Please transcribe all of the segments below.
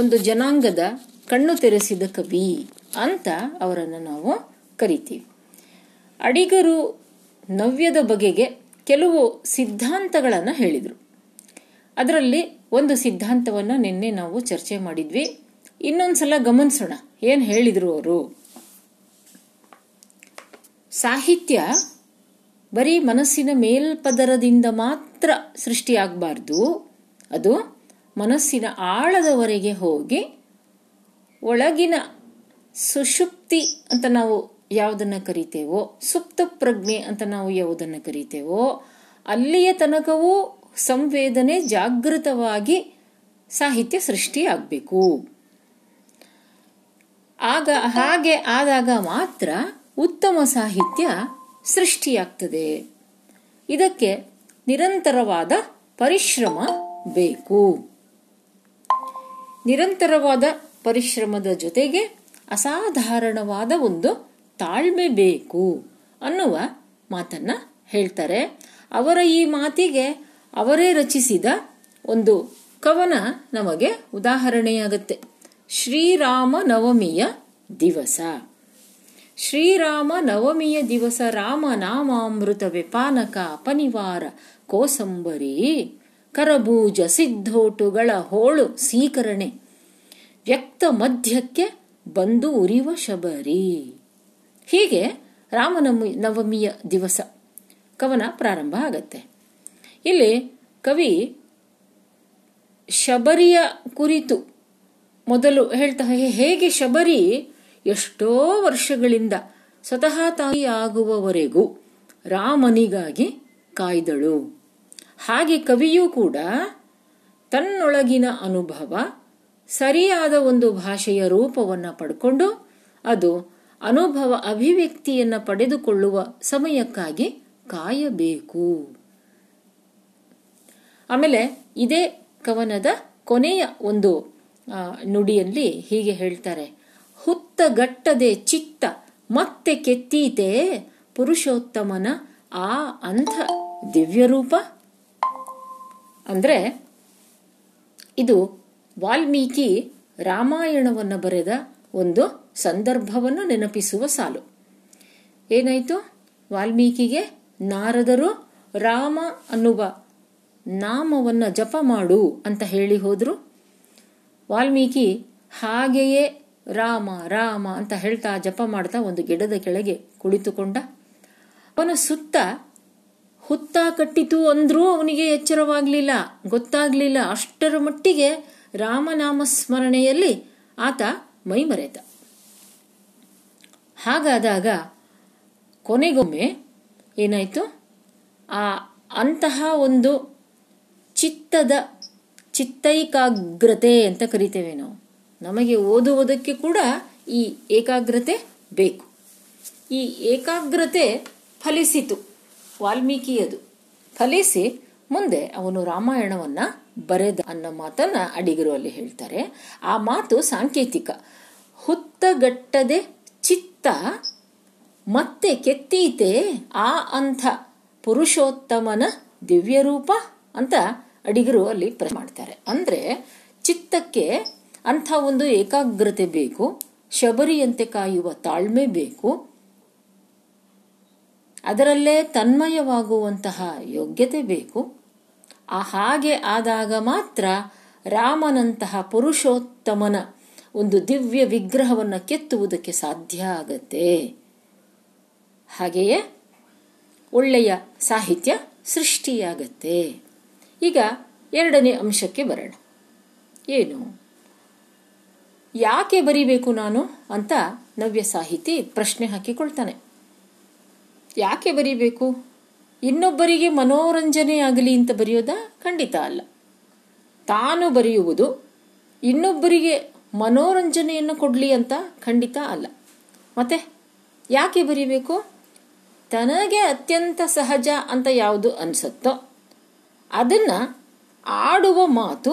ಒಂದು ಜನಾಂಗದ ಕಣ್ಣು ತೆರೆಸಿದ ಕವಿ ಅಂತ ಅವರನ್ನು ನಾವು ಕರಿತೀವಿ. ಅಡಿಗರು ನವ್ಯದ ಬಗೆಗೆ ಕೆಲವು ಸಿದ್ಧಾಂತಗಳನ್ನು ಹೇಳಿದರು. ಅದರಲ್ಲಿ ಒಂದು ಸಿದ್ಧಾಂತವನ್ನು ನಿನ್ನೆ ನಾವು ಚರ್ಚೆ ಮಾಡಿದ್ವಿ. ಇನ್ನೊಂದ್ಸಲ ಗಮನಿಸೋಣ ಏನು ಹೇಳಿದರು ಅವರು. ಸಾಹಿತ್ಯ ಬರೀ ಮನಸ್ಸಿನ ಮೇಲ್ಪದರದಿಂದ ಮಾತ್ರ ಸೃಷ್ಟಿಯಾಗಬಾರ್ದು, ಅದು ಮನಸ್ಸಿನ ಆಳದವರೆಗೆ ಹೋಗಿ ಒಳಗಿನ ಸುಷುಪ್ತಿ ಅಂತ ನಾವು ಯಾವುದನ್ನು ಕರಿತೇವೋ, ಸುಪ್ತ ಪ್ರಜ್ಞೆ ಅಂತ ನಾವು ಯಾವುದನ್ನು ಕರಿತೇವೋ, ಅಲ್ಲಿಯ ತನಕವೂ ಸಂವೇದನೆ ಜಾಗೃತವಾಗಿ ಸಾಹಿತ್ಯ ಸೃಷ್ಟಿಯಾಗಬೇಕು. ಆಗ ಹಾಗೆ ಆದಾಗ ಮಾತ್ರ ಉತ್ತಮ ಸಾಹಿತ್ಯ ಸೃಷ್ಟಿಯಾಗ್ತದೆ. ಇದಕ್ಕೆ ನಿರಂತರವಾದ ಪರಿಶ್ರಮ ಬೇಕು. ನಿರಂತರವಾದ ಪರಿಶ್ರಮದ ಜೊತೆಗೆ ಅಸಾಧಾರಣವಾದ ಒಂದು ತಾಳ್ಮೆ ಬೇಕು ಅನ್ನುವ ಮಾತನ್ನ ಹೇಳ್ತಾರೆ. ಅವರ ಈ ಮಾತಿಗೆ ಅವರೇ ರಚಿಸಿದ ಒಂದು ಕವನ ನಮಗೆ ಉದಾಹರಣೆಯಾಗುತ್ತೆ. ಶ್ರೀರಾಮ ನವಮಿಯ ದಿವಸ. ಶ್ರೀರಾಮ ನವಮಿಯ ದಿವಸ ರಾಮ ನಾಮಾಮೃತವೆ ಪಾನಕ ಅಪನಿವಾರ ಕೋಸಂಬರಿ ಕರಬೂಜ ಸಿದ್ಧೋಟುಗಳ ಹೋಳು ಸೀಕರಣೆ ವ್ಯಕ್ತ ಮಧ್ಯಕ್ಕೆ ಬಂದು ಉರಿವ ಶಬರಿ. ಹೀಗೆ ರಾಮನವಮಿಯ ದಿವಸ ಕವನ ಪ್ರಾರಂಭ ಆಗತ್ತೆ. ಇಲ್ಲಿ ಕವಿ ಶಬರಿಯ ಕುರಿತು ಮೊದಲು ಹೇಳ್ತಾ ಹೇಗೆ ಶಬರಿ ಎಷ್ಟೋ ವರ್ಷಗಳಿಂದ ಸ್ವತಃ ತಾಯಿ ಆಗುವವರೆಗೂ ರಾಮನಿಗಾಗಿ ಕಾಯ್ದಳು, ಹಾಗೆ ಕವಿಯೂ ಕೂಡ ತನ್ನೊಳಗಿನ ಅನುಭವ ಸರಿಯಾದ ಒಂದು ಭಾಷೆಯ ರೂಪವನ್ನು ಪಡ್ಕೊಂಡು ಅದು ಅನುಭವ ಅಭಿವ್ಯಕ್ತಿಯನ್ನು ಪಡೆದುಕೊಳ್ಳುವ ಸಮಯಕ್ಕಾಗಿ ಕಾಯಬೇಕು. ಆಮೇಲೆ ಇದೇ ಕವನದ ಕೊನೆಯ ಒಂದು ನುಡಿಯಲ್ಲಿ ಹೀಗೆ ಹೇಳ್ತಾರೆ. ಹುತ್ತ ಗಟ್ಟದೆ ಚಿತ್ತ ಮತ್ತೆ ಕೆತ್ತೀತೆ ಪುರುಷೋತ್ತಮನ ಆ ಅಂಥ ದಿವ್ಯರೂಪ. ಅಂದರೆ ಇದು ವಾಲ್ಮೀಕಿ ರಾಮಾಯಣವನ್ನು ಬರೆದ ಒಂದು ಸಂದರ್ಭವನ್ನು ನೆನಪಿಸುವ ಸಾಲು. ಏನಾಯಿತು, ವಾಲ್ಮೀಕಿಗೆ ನಾರದರು ರಾಮ ಅನ್ನುವ ನಾಮವನ್ನು ಜಪ ಮಾಡು ಅಂತ ಹೇಳಿ ಹೋದರು. ವಾಲ್ಮೀಕಿ ಹಾಗೆಯೇ ರಾಮ ರಾಮ ಅಂತ ಹೇಳ್ತಾ ಜಪ ಮಾಡ್ತಾ ಒಂದು ಗಿಡದ ಕೆಳಗೆ ಕುಳಿತುಕೊಂಡ. ಅವನ ಸುತ್ತ ಹುತ್ತ ಕಟ್ಟಿತು ಅಂದ್ರೂ ಅವನಿಗೆ ಎಚ್ಚರವಾಗಲಿಲ್ಲ, ಗೊತ್ತಾಗ್ಲಿಲ್ಲ. ಅಷ್ಟರ ಮಟ್ಟಿಗೆ ರಾಮನಾಮ ಸ್ಮರಣೆಯಲ್ಲಿ ಆತ ಮೈಮರೆತ. ಹಾಗಾದಾಗ ಕೊನೆಗೊಮ್ಮೆ ಏನಾಯಿತು, ಆ ಅಂತಹ ಒಂದು ಚಿತ್ತದ ಚಿತ್ತೈಕಾಗ್ರತೆ ಅಂತ ಕರಿತೇವೆ ನಾವು. ನಮಗೆ ಓದುವುದಕ್ಕೆ ಕೂಡ ಈ ಏಕಾಗ್ರತೆ ಬೇಕು. ಈ ಏಕಾಗ್ರತೆ ಫಲಿಸಿತು, ವಾಲ್ಮೀಕಿಯದು ಫಲಿಸಿ ಮುಂದೆ ಅವನು ರಾಮಾಯಣವನ್ನ ಬರೆದ ಅನ್ನೋ ಮಾತನ್ನ ಅಡಿಗರು ಅಲ್ಲಿ ಹೇಳ್ತಾರೆ. ಆ ಮಾತು ಸಾಂಕೇತಿಕ. ಹುತ್ತಗಟ್ಟದೆ ಚಿತ್ತ ಮತ್ತೆ ಕೆತ್ತೀತೆ ಆ ಅಂಥ ಪುರುಷೋತ್ತಮನ ದಿವ್ಯರೂಪ ಅಂತ ಅಡಿಗರು ಅಲ್ಲಿ ಪ್ರಶ್ನೆ ಮಾಡ್ತಾರೆ. ಅಂದರೆ ಚಿತ್ತಕ್ಕೆ ಅಂಥ ಒಂದು ಏಕಾಗ್ರತೆ ಬೇಕು, ಶಬರಿಯಂತೆ ಕಾಯುವ ತಾಳ್ಮೆ ಬೇಕು, ಅದರಲ್ಲೇ ತನ್ಮಯವಾಗುವಂತಹ ಯೋಗ್ಯತೆ ಬೇಕು. ಆ ಹಾಗೆ ಆದಾಗ ಮಾತ್ರ ರಾಮನಂತಹ ಪುರುಷೋತ್ತಮನ ಒಂದು ದಿವ್ಯ ವಿಗ್ರಹವನ್ನು ಕೆತ್ತುವುದಕ್ಕೆ ಸಾಧ್ಯ ಆಗತ್ತೆ. ಹಾಗೆಯೇ ಒಳ್ಳೆಯ ಸಾಹಿತ್ಯ ಸೃಷ್ಟಿಯಾಗತ್ತೆ. ಈಗ ಎರಡನೇ ಅಂಶಕ್ಕೆ ಬರೋಣ. ಏನು, ಯಾಕೆ ಬರಿಬೇಕು ನಾನು ಅಂತ ನವ್ಯ ಸಾಹಿತಿ ಪ್ರಶ್ನೆ ಹಾಕಿಕೊಳ್ತಾನೆ. ಯಾಕೆ ಬರಿಬೇಕು, ಇನ್ನೊಬ್ಬರಿಗೆ ಮನೋರಂಜನೆ ಆಗಲಿ ಅಂತ ಬರೆಯೋದಾ? ಖಂಡಿತ ಅಲ್ಲ. ತಾನು ಬರೆಯುವುದು ಇನ್ನೊಬ್ಬರಿಗೆ ಮನೋರಂಜನೆಯನ್ನು ಕೊಡಲಿ ಅಂತ ಖಂಡಿತ ಅಲ್ಲ. ಮತ್ತೆ ಯಾಕೆ ಬರಿಬೇಕು, ತನಗೆ ಅತ್ಯಂತ ಸಹಜ ಅಂತ ಯಾವುದು ಅನಿಸುತ್ತೋ ಅದನ್ನು ಆಡುವ ಮಾತು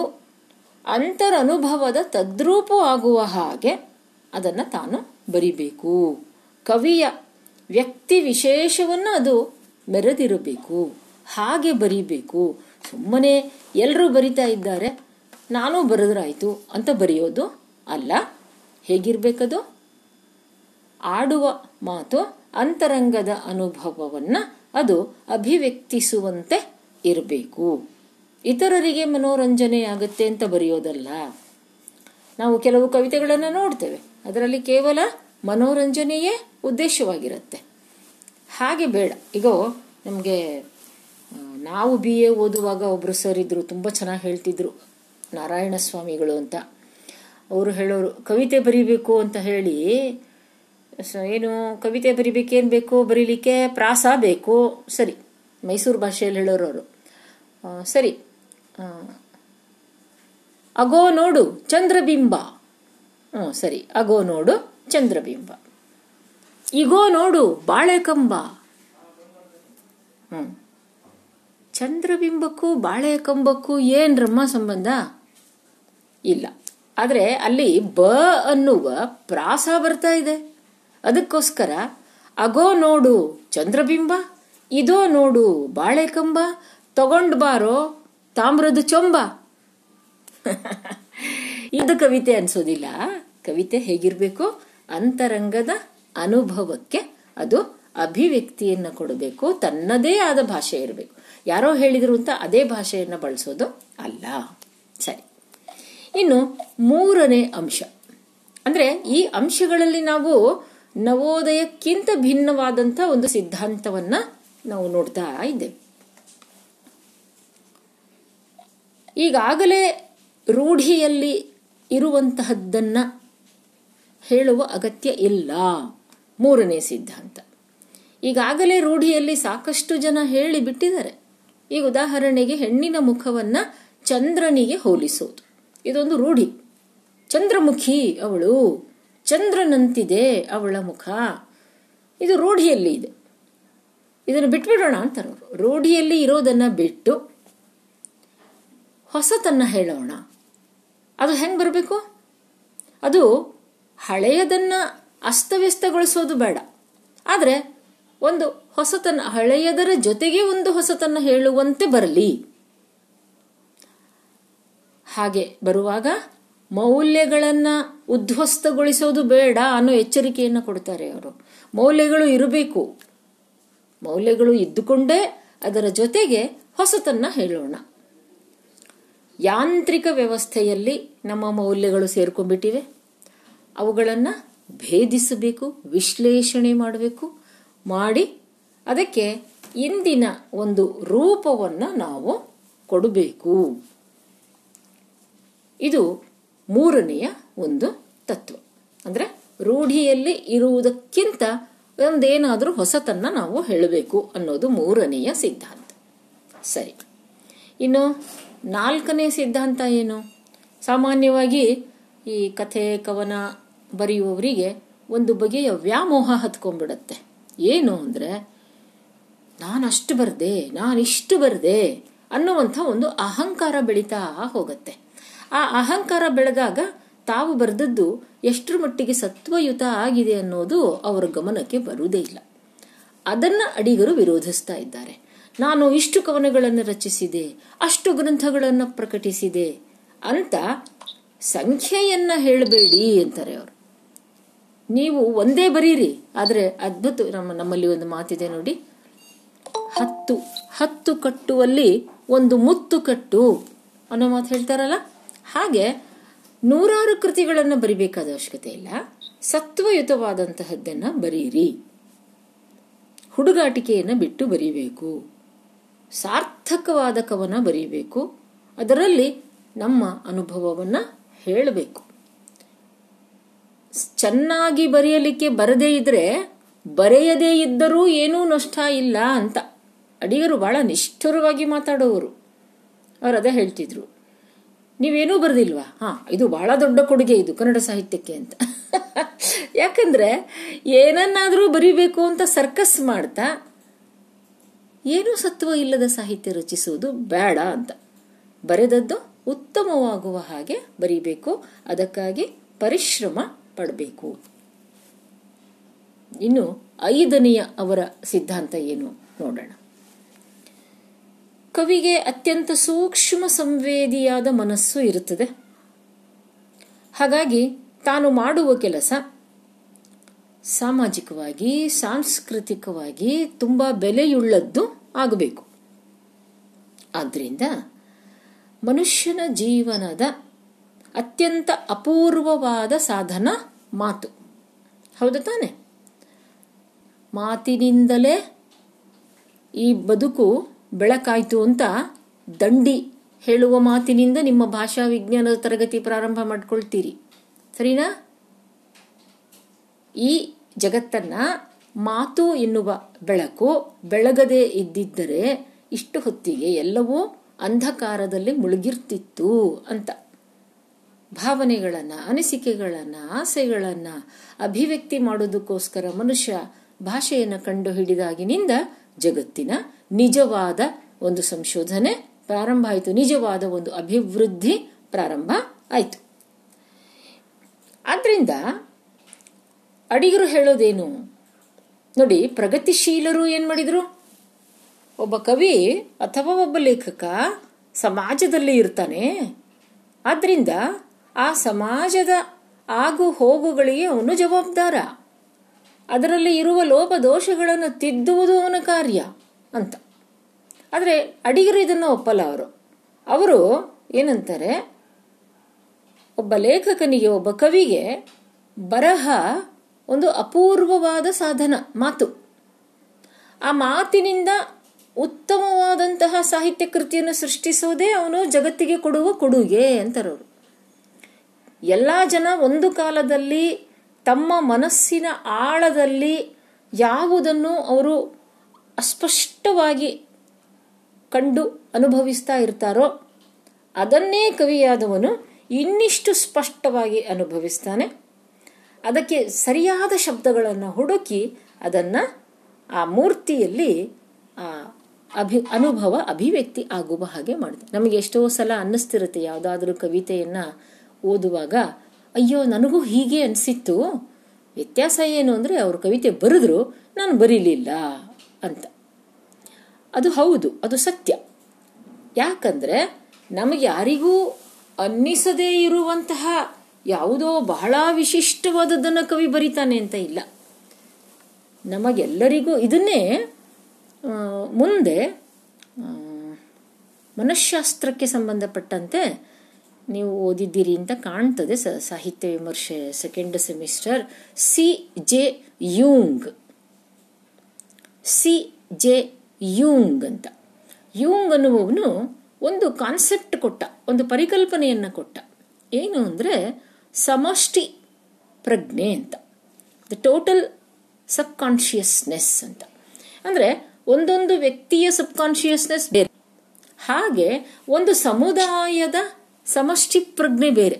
ಅಂತರನುಭವದ ತದ್ರೂಪ ಆಗುವ ಹಾಗೆ ಅದನ್ನು ತಾನು ಬರಿಬೇಕು. ಕವಿಯ ವ್ಯಕ್ತಿ ವಿಶೇಷವನ್ನು ಅದು ಮೆರೆದಿರಬೇಕು, ಹಾಗೆ ಬರಿಬೇಕು. ಸುಮ್ಮನೆ ಎಲ್ಲರೂ ಬರಿತಾ ಇದ್ದಾರೆ, ನಾನು ಬರೆದ್ರಾಯ್ತು ಅಂತ ಬರೆಯೋದು ಅಲ್ಲ. ಹೇಗಿರ್ಬೇಕದು? ಆಡುವ ಮಾತು ಅಂತರಂಗದ ಅನುಭವವನ್ನು ಅದು ಅಭಿವ್ಯಕ್ತಿಸುವಂತೆ ಇರಬೇಕು. ಇತರರಿಗೆ ಮನೋರಂಜನೆಯಾಗುತ್ತೆ ಅಂತ ಬರೆಯೋದಲ್ಲ. ನಾವು ಕೆಲವು ಕವಿತೆಗಳನ್ನು ನೋಡ್ತೇವೆ, ಅದರಲ್ಲಿ ಕೇವಲ ಮನೋರಂಜನೆಯೇ ಉದ್ದೇಶವಾಗಿರುತ್ತೆ. ಹಾಗೆ ಬೇಡ. ಈಗ ನಮಗೆ ನಾವು BA ಓದುವಾಗ ಒಬ್ಬರು ಸರ್ ಇದ್ದರು, ತುಂಬ ಚೆನ್ನಾಗಿ ಹೇಳ್ತಿದ್ರು, ನಾರಾಯಣ ಸ್ವಾಮಿಗಳು ಅಂತ. ಅವರು ಹೇಳೋರು, ಕವಿತೆ ಬರೀಬೇಕು ಅಂತ ಹೇಳಿ ಏನು ಕವಿತೆ ಬರಿಬೇಕೇನು ಬೇಕು? ಬರೀಲಿಕ್ಕೆ ಪ್ರಾಸ ಬೇಕು. ಸರಿ, ಮೈಸೂರು ಭಾಷೆಯಲ್ಲಿ ಹೇಳೋರು ಅವರು. ಸರಿ, ಅಗೋ ನೋಡು ಚಂದ್ರಬಿಂಬ. ಸರಿ, ಅಗೋ ನೋಡು ಚಂದ್ರಬಿಂಬ. ಈಗೋ ನೋಡು ಬಾಳೆಕಂಬ. ಚಂದ್ರಬಿಂಬಕ್ಕೂ ಬಾಳೆಕಂಬಕ್ಕೂ ಏನ್ರಮ್ಮ ಸಂಬಂಧ? ಇಲ್ಲ. ಆದರೆ ಅಲ್ಲಿ ಬ ಅನ್ನುವ ಪ್ರಾಸ ಬರ್ತಾ ಇದೆ. ಅದಕ್ಕೋಸ್ಕರ ಅಗೋ ನೋಡು ಚಂದ್ರಬಿಂಬ, ಇದೋ ನೋಡು ಬಾಳೆಕಂಬ, ತಗೊಂಡು ಬಾರೋ ತಾಮ್ರದ ಚೊಂಬ. ಇದು ಕವಿತೆ ಅನ್ಸೋದಿಲ್ಲ. ಕವಿತೆ ಹೇಗಿರಬೇಕು? ಅಂತರಂಗದ ಅನುಭವಕ್ಕೆ ಅದು ಅಭಿವ್ಯಕ್ತಿಯನ್ನು ಕೊಡಬೇಕು. ತನ್ನದೇ ಆದ ಭಾಷೆ ಇರಬೇಕು. ಯಾರೋ ಹೇಳಿದ್ರು ಅಂತ ಅದೇ ಭಾಷೆಯನ್ನು ಬಳಸೋದು ಅಲ್ಲ. ಸರಿ, ಇನ್ನು 3ನೇ ಅಂಶ ಅಂದರೆ, ಈ ಅಂಶಗಳಲ್ಲಿ ನಾವು ನವೋದಯಕ್ಕಿಂತ ಭಿನ್ನವಾದಂಥ ಒಂದು ಸಿದ್ಧಾಂತವನ್ನು ನಾವು ನೋಡ್ತಾ ಇದ್ದೇವೆ. ಈಗಾಗಲೇ ರೂಢಿಯಲ್ಲಿ ಇರುವಂತಹದ್ದನ್ನು ಹೇಳುವ ಅಗತ್ಯ ಇಲ್ಲ. 3ನೇ ಸಿದ್ಧಾಂತ. ಈಗಾಗಲೇ ರೂಢಿಯಲ್ಲಿ ಸಾಕಷ್ಟು ಜನ ಹೇಳಿ ಬಿಟ್ಟಿದ್ದಾರೆ. ಈಗ ಉದಾಹರಣೆಗೆ ಹೆಣ್ಣಿನ ಮುಖವನ್ನು ಚಂದ್ರನಿಗೆ ಹೋಲಿಸೋದು, ಇದೊಂದು ರೂಢಿ. ಚಂದ್ರಮುಖಿ ಅವಳು, ಚಂದ್ರನಂತಿದೆ ಅವಳ ಮುಖ. ಇದು ರೂಢಿಯಲ್ಲಿ ಇದೆ. ಇದನ್ನು ಬಿಟ್ಬಿಡೋಣ ಅಂತಾರೆ ಅವರು. ರೂಢಿಯಲ್ಲಿ ಇರೋದನ್ನು ಬಿಟ್ಟು ಹೊಸತನ್ನು ಹೇಳೋಣ. ಅದು ಹೆಂಗೆ ಬರಬೇಕು? ಅದು ಹಳೆಯದನ್ನು ಅಸ್ತವ್ಯಸ್ತಗೊಳಿಸೋದು ಬೇಡ, ಆದರೆ ಒಂದು ಹೊಸತನ, ಹಳೆಯದರ ಜೊತೆಗೆ ಒಂದು ಹೊಸತನ್ನು ಹೇಳುವಂತೆ ಬರಲಿ. ಹಾಗೆ ಬರುವಾಗ ಮೌಲ್ಯಗಳನ್ನು ಉದ್ವಸ್ತಗೊಳಿಸೋದು ಬೇಡ ಅನ್ನೋ ಎಚ್ಚರಿಕೆಯನ್ನು ಕೊಡ್ತಾರೆ ಅವರು. ಮೌಲ್ಯಗಳು ಇರಬೇಕು, ಮೌಲ್ಯಗಳು ಇದ್ದುಕೊಂಡೇ ಅದರ ಜೊತೆಗೆ ಹೊಸತನ್ನು ಹೇಳೋಣ. ಯಾಂತ್ರಿಕ ವ್ಯವಸ್ಥೆಯಲ್ಲಿ ನಮ್ಮ ಮೌಲ್ಯಗಳು ಸೇರ್ಕೊಂಡ್ಬಿಟ್ಟಿವೆ. ಅವುಗಳನ್ನು ಭೇದಿಸಬೇಕು, ವಿಶ್ಲೇಷಣೆ ಮಾಡಬೇಕು. ಮಾಡಿ ಅದಕ್ಕೆ ಇಂದಿನ ಒಂದು ರೂಪವನ್ನು ನಾವು ಕೊಡಬೇಕು. ಇದು 3ನೆಯ ಒಂದು ತತ್ವ. ಅಂದರೆ ರೂಢಿಯಲ್ಲಿ ಇರುವುದಕ್ಕಿಂತ ಒಂದೇನಾದರೂ ಹೊಸತನ್ನು ನಾವು ಹೇಳಬೇಕು ಅನ್ನೋದು 3ನೆಯ ಸಿದ್ಧಾಂತ. ಸರಿ, ಇನ್ನು 4ನೇ ಸಿದ್ಧಾಂತ ಏನು? ಸಾಮಾನ್ಯವಾಗಿ ಈ ಕಥೆ ಕವನ ಬರೆಯುವವರಿಗೆ ಒಂದು ಬಗೆಯ ವ್ಯಾಮೋಹ ಹತ್ಕೊಂಡ್ಬಿಡತ್ತೆ. ಏನು ಅಂದರೆ, ನಾನಷ್ಟು ಬರದೆ, ನಾನಿಷ್ಟು ಬರದೆ ಅನ್ನುವಂಥ ಒಂದು ಅಹಂಕಾರ ಬೆಳೀತಾ ಹೋಗತ್ತೆ. ಆ ಅಹಂಕಾರ ಬೆಳೆದಾಗ ತಾವು ಬರೆದದ್ದು ಎಷ್ಟರ ಮಟ್ಟಿಗೆ ಸತ್ವಯುತ ಆಗಿದೆ ಅನ್ನೋದು ಅವರ ಗಮನಕ್ಕೆ ಬರುವುದೇ ಇಲ್ಲ. ಅದನ್ನು ಅಡಿಗರು ವಿರೋಧಿಸ್ತಾ ಇದ್ದಾರೆ. ನಾನು ಇಷ್ಟು ಕವನಗಳನ್ನು ರಚಿಸಿದೆ, ಅಷ್ಟು ಗ್ರಂಥಗಳನ್ನು ಪ್ರಕಟಿಸಿದೆ ಅಂತ ಸಂಖ್ಯೆಯನ್ನು ಹೇಳಬೇಡಿ ಅಂತಾರೆ ಅವರು. ನೀವು ಒಂದೇ ಬರೀರಿ, ಆದರೆ ಅದ್ಭುತ. ನಮ್ಮಲ್ಲಿ ಒಂದು ಮಾತಿದೆ ನೋಡಿ, 10 ಕಟ್ಟುವಲ್ಲಿ ಒಂದು ಮುತ್ತು ಕಟ್ಟು ಅನ್ನೋ ಮಾತು ಹೇಳ್ತಾರಲ್ಲ. ಹಾಗೆ 100 ಕೃತಿಗಳನ್ನು ಬರಿಬೇಕಾದ ಅವಶ್ಯಕತೆ ಇಲ್ಲ. ಸತ್ವಯುತವಾದಂತಹದ್ದನ್ನು ಬರೀರಿ, ಹುಡುಗಾಟಿಕೆಯನ್ನು ಬಿಟ್ಟು ಬರೀಬೇಕು, ಸಾರ್ಥಕವಾದ ಕವನ ಬರೀಬೇಕು, ಅದರಲ್ಲಿ ನಮ್ಮ ಅನುಭವವನ್ನು ಹೇಳಬೇಕು. ಚೆನ್ನಾಗಿ ಬರೆಯಲಿಕ್ಕೆ ಬರದೇ ಇದ್ರೆ ಬರೆಯದೇ ಇದ್ದರೂ ಏನೂ ನಷ್ಟ ಇಲ್ಲ ಅಂತ ಅಡಿಗರು ಬಹಳ ನಿಷ್ಠುರವಾಗಿ ಮಾತಾಡೋರು. ಅವರು ಅದೇ ಹೇಳ್ತಿದ್ರು, ನೀವೇನೂ ಬರೆದಿಲ್ವಾ? ಇದು ಬಹಳ ದೊಡ್ಡ ಕೊಡುಗೆ ಇದು ಕನ್ನಡ ಸಾಹಿತ್ಯಕ್ಕೆ ಅಂತ. ಯಾಕಂದ್ರೆ ಏನನ್ನಾದರೂ ಬರಿಬೇಕು ಅಂತ ಸರ್ಕಸ್ ಮಾಡ್ತಾ ಏನೂ ಸತ್ವ ಇಲ್ಲದ ಸಾಹಿತ್ಯ ರಚಿಸುವುದು ಬೇಡ ಅಂತ. ಬರೆದದ್ದು ಉತ್ತಮವಾಗುವ ಹಾಗೆ ಬರೀಬೇಕು, ಅದಕ್ಕಾಗಿ ಪರಿಶ್ರಮ ಪಡಬೇಕು. ಇನ್ನು 5ನೆಯ ಅವರ ಸಿದ್ಧಾಂತ ಏನು ನೋಡೋಣ. ಕವಿಗೆ ಅತ್ಯಂತ ಸೂಕ್ಷ್ಮ ಸಂವೇದಿಯಾದ ಮನಸ್ಸು ಇರುತ್ತದೆ. ಹಾಗಾಗಿ ತಾನು ಮಾಡುವ ಕೆಲಸ ಸಾಮಾಜಿಕವಾಗಿ ಸಾಂಸ್ಕೃತಿಕವಾಗಿ ತುಂಬಾ ಬೆಲೆಯುಳ್ಳದ್ದು ಆಗಬೇಕು. ಆದ್ದರಿಂದ ಮನುಷ್ಯನ ಜೀವನದ ಅತ್ಯಂತ ಅಪೂರ್ವವಾದ ಸಾಧನ ಮಾತು. ಹೌದು ತಾನೆ? ಮಾತಿನಿಂದಲೇ ಈ ಬದುಕು ಬೆಳಕಾಯಿತು ಅಂತ ದಂಡಿ ಹೇಳುವ ಮಾತಿನಿಂದ ನಿಮ್ಮ ಭಾಷಾ ವಿಜ್ಞಾನದ ತರಗತಿ ಪ್ರಾರಂಭ ಮಾಡ್ಕೊಳ್ತೀರಿ, ಸರಿನಾ? ಈ ಜಗತ್ತನ್ನ ಮಾತು ಎನ್ನುವ ಬೆಳಕು ಬೆಳಗದೆ ಇದ್ದಿದ್ದರೆ ಇಷ್ಟು ಹೊತ್ತಿಗೆ ಎಲ್ಲವೂ ಅಂಧಕಾರದಲ್ಲಿ ಮುಳುಗಿರ್ತಿತ್ತು ಅಂತ. ಭಾವನೆಗಳನ್ನ, ಅನಿಸಿಕೆಗಳನ್ನ, ಆಸೆಗಳನ್ನ ಅಭಿವ್ಯಕ್ತಿ ಮಾಡೋದಕ್ಕೋಸ್ಕರ ಮನುಷ್ಯ ಭಾಷೆಯನ್ನು ಕಂಡುಹಿಡಿದಾಗಿನಿಂದ ಜಗತ್ತಿನ ನಿಜವಾದ ಒಂದು ಸಂಶೋಧನೆ ಪ್ರಾರಂಭ ಆಯಿತು, ನಿಜವಾದ ಒಂದು ಅಭಿವೃದ್ಧಿ ಪ್ರಾರಂಭ ಆಯಿತು. ಆದ್ರಿಂದ ಅಡಿಗರು ಹೇಳೋದೇನು ನೋಡಿ, ಪ್ರಗತಿಶೀಲರು ಏನ್ ಮಾಡಿದ್ರು? ಒಬ್ಬ ಕವಿ ಅಥವಾ ಒಬ್ಬ ಲೇಖಕ ಸಮಾಜದಲ್ಲಿ ಇರ್ತಾನೆ. ಆದ್ರಿಂದ ಆ ಸಮಾಜದ ಆಗು ಹೋಗುಗಳಿಗೆ ಅವನು ಜವಾಬ್ದಾರ. ಅದರಲ್ಲಿ ಇರುವ ಲೋಪ ದೋಷಗಳನ್ನು ತಿದ್ದುವುದು ಅವನ ಕಾರ್ಯ ಅಂತ. ಆದರೆ ಅಡಿಗರು ಇದನ್ನು ಒಪ್ಪಲ್ಲ. ಅವರು ಏನಂತಾರೆ, ಒಬ್ಬ ಲೇಖಕನಿಗೆ, ಒಬ್ಬ ಕವಿಗೆ ಬರಹ ಒಂದು ಅಪೂರ್ವವಾದ ಸಾಧನ ಮಾತು. ಆ ಮಾತಿನಿಂದ ಉತ್ತಮವಾದಂತಹ ಸಾಹಿತ್ಯ ಕೃತಿಯನ್ನು ಸೃಷ್ಟಿಸೋದೇ ಅವನು ಜಗತ್ತಿಗೆ ಕೊಡುವ ಕೊಡುಗೆ ಅಂತಾರವರು. ಎಲ್ಲ ಜನ ಒಂದು ಕಾಲದಲ್ಲಿ ತಮ್ಮ ಮನಸ್ಸಿನ ಆಳದಲ್ಲಿ ಯಾವುದನ್ನು ಅವರು ಅಸ್ಪಷ್ಟವಾಗಿ ಕಂಡು ಅನುಭವಿಸ್ತಾ ಇರ್ತಾರೋ ಅದನ್ನೇ ಕವಿಯಾದವನು ಇನ್ನಿಷ್ಟು ಸ್ಪಷ್ಟವಾಗಿ ಅನುಭವಿಸ್ತಾನೆ. ಅದಕ್ಕೆ ಸರಿಯಾದ ಶಬ್ದಗಳನ್ನು ಹುಡುಕಿ ಅದನ್ನು ಆ ಮೂರ್ತಿಯಲ್ಲಿ ಅನುಭವ ಅಭಿವ್ಯಕ್ತಿ ಆಗುವ ಹಾಗೆ ಮಾಡುತ್ತೆ. ನಮಗೆ ಎಷ್ಟೋ ಸಲ ಅನ್ನಿಸ್ತಿರುತ್ತೆ ಯಾವುದಾದ್ರೂ ಕವಿತೆಯನ್ನು ಓದುವಾಗ, ಅಯ್ಯೋ ನನಗೂ ಹೀಗೆ ಅನಿಸಿತ್ತು, ವ್ಯತ್ಯಾಸ ಏನು ಅಂದರೆ ಅವ್ರ ಕವಿತೆ ಬರೆದ್ರು, ನಾನು ಬರೀಲಿಲ್ಲ ಅಂತ. ಅದು ಹೌದು, ಅದು ಸತ್ಯ. ಯಾಕಂದರೆ ನಮಗೆ ಯಾರಿಗೂ ಅನ್ನಿಸದೇ ಇರುವಂತಹ ಯಾವುದೋ ಬಹಳ ವಿಶಿಷ್ಟವಾದದ್ದನ್ನು ಕವಿ ಬರೀತಾನೆ ಅಂತ ಇಲ್ಲ. ನಮಗೆಲ್ಲರಿಗೂ ಇದನ್ನೇ ಮುಂದೆ ಮನಃಶಾಸ್ತ್ರಕ್ಕೆ ಸಂಬಂಧಪಟ್ಟಂತೆ ನೀವು ಓದಿದ್ದೀರಿ ಅಂತ ಕಾಣ್ತದೆ. ಸಾಹಿತ್ಯ ವಿಮರ್ಶೆ second semester, C J Jung ಅಂತ. ಯೂಂಗ್ ಅನ್ನುವವನು ಒಂದು ಕಾನ್ಸೆಪ್ಟ್ ಕೊಟ್ಟ, ಒಂದು ಪರಿಕಲ್ಪನೆಯನ್ನು ಕೊಟ್ಟ. ಏನು ಅಂದರೆ ಸಮಷ್ಟಿ ಪ್ರಜ್ಞೆ ಅಂತ, ದ ಟೋಟಲ್ ಸಬ್ಕಾನ್ಷಿಯಸ್ನೆಸ್ ಅಂತ. ಅಂದರೆ ಒಂದೊಂದು ವ್ಯಕ್ತಿಯ ಸಬ್ಕಾನ್ಷಿಯಸ್ನೆಸ್ ಬೇರೆ, ಹಾಗೆ ಒಂದು ಸಮುದಾಯದ ಸಮಷ್ಟಿ ಪ್ರಜ್ಞೆ ಬೇರೆ.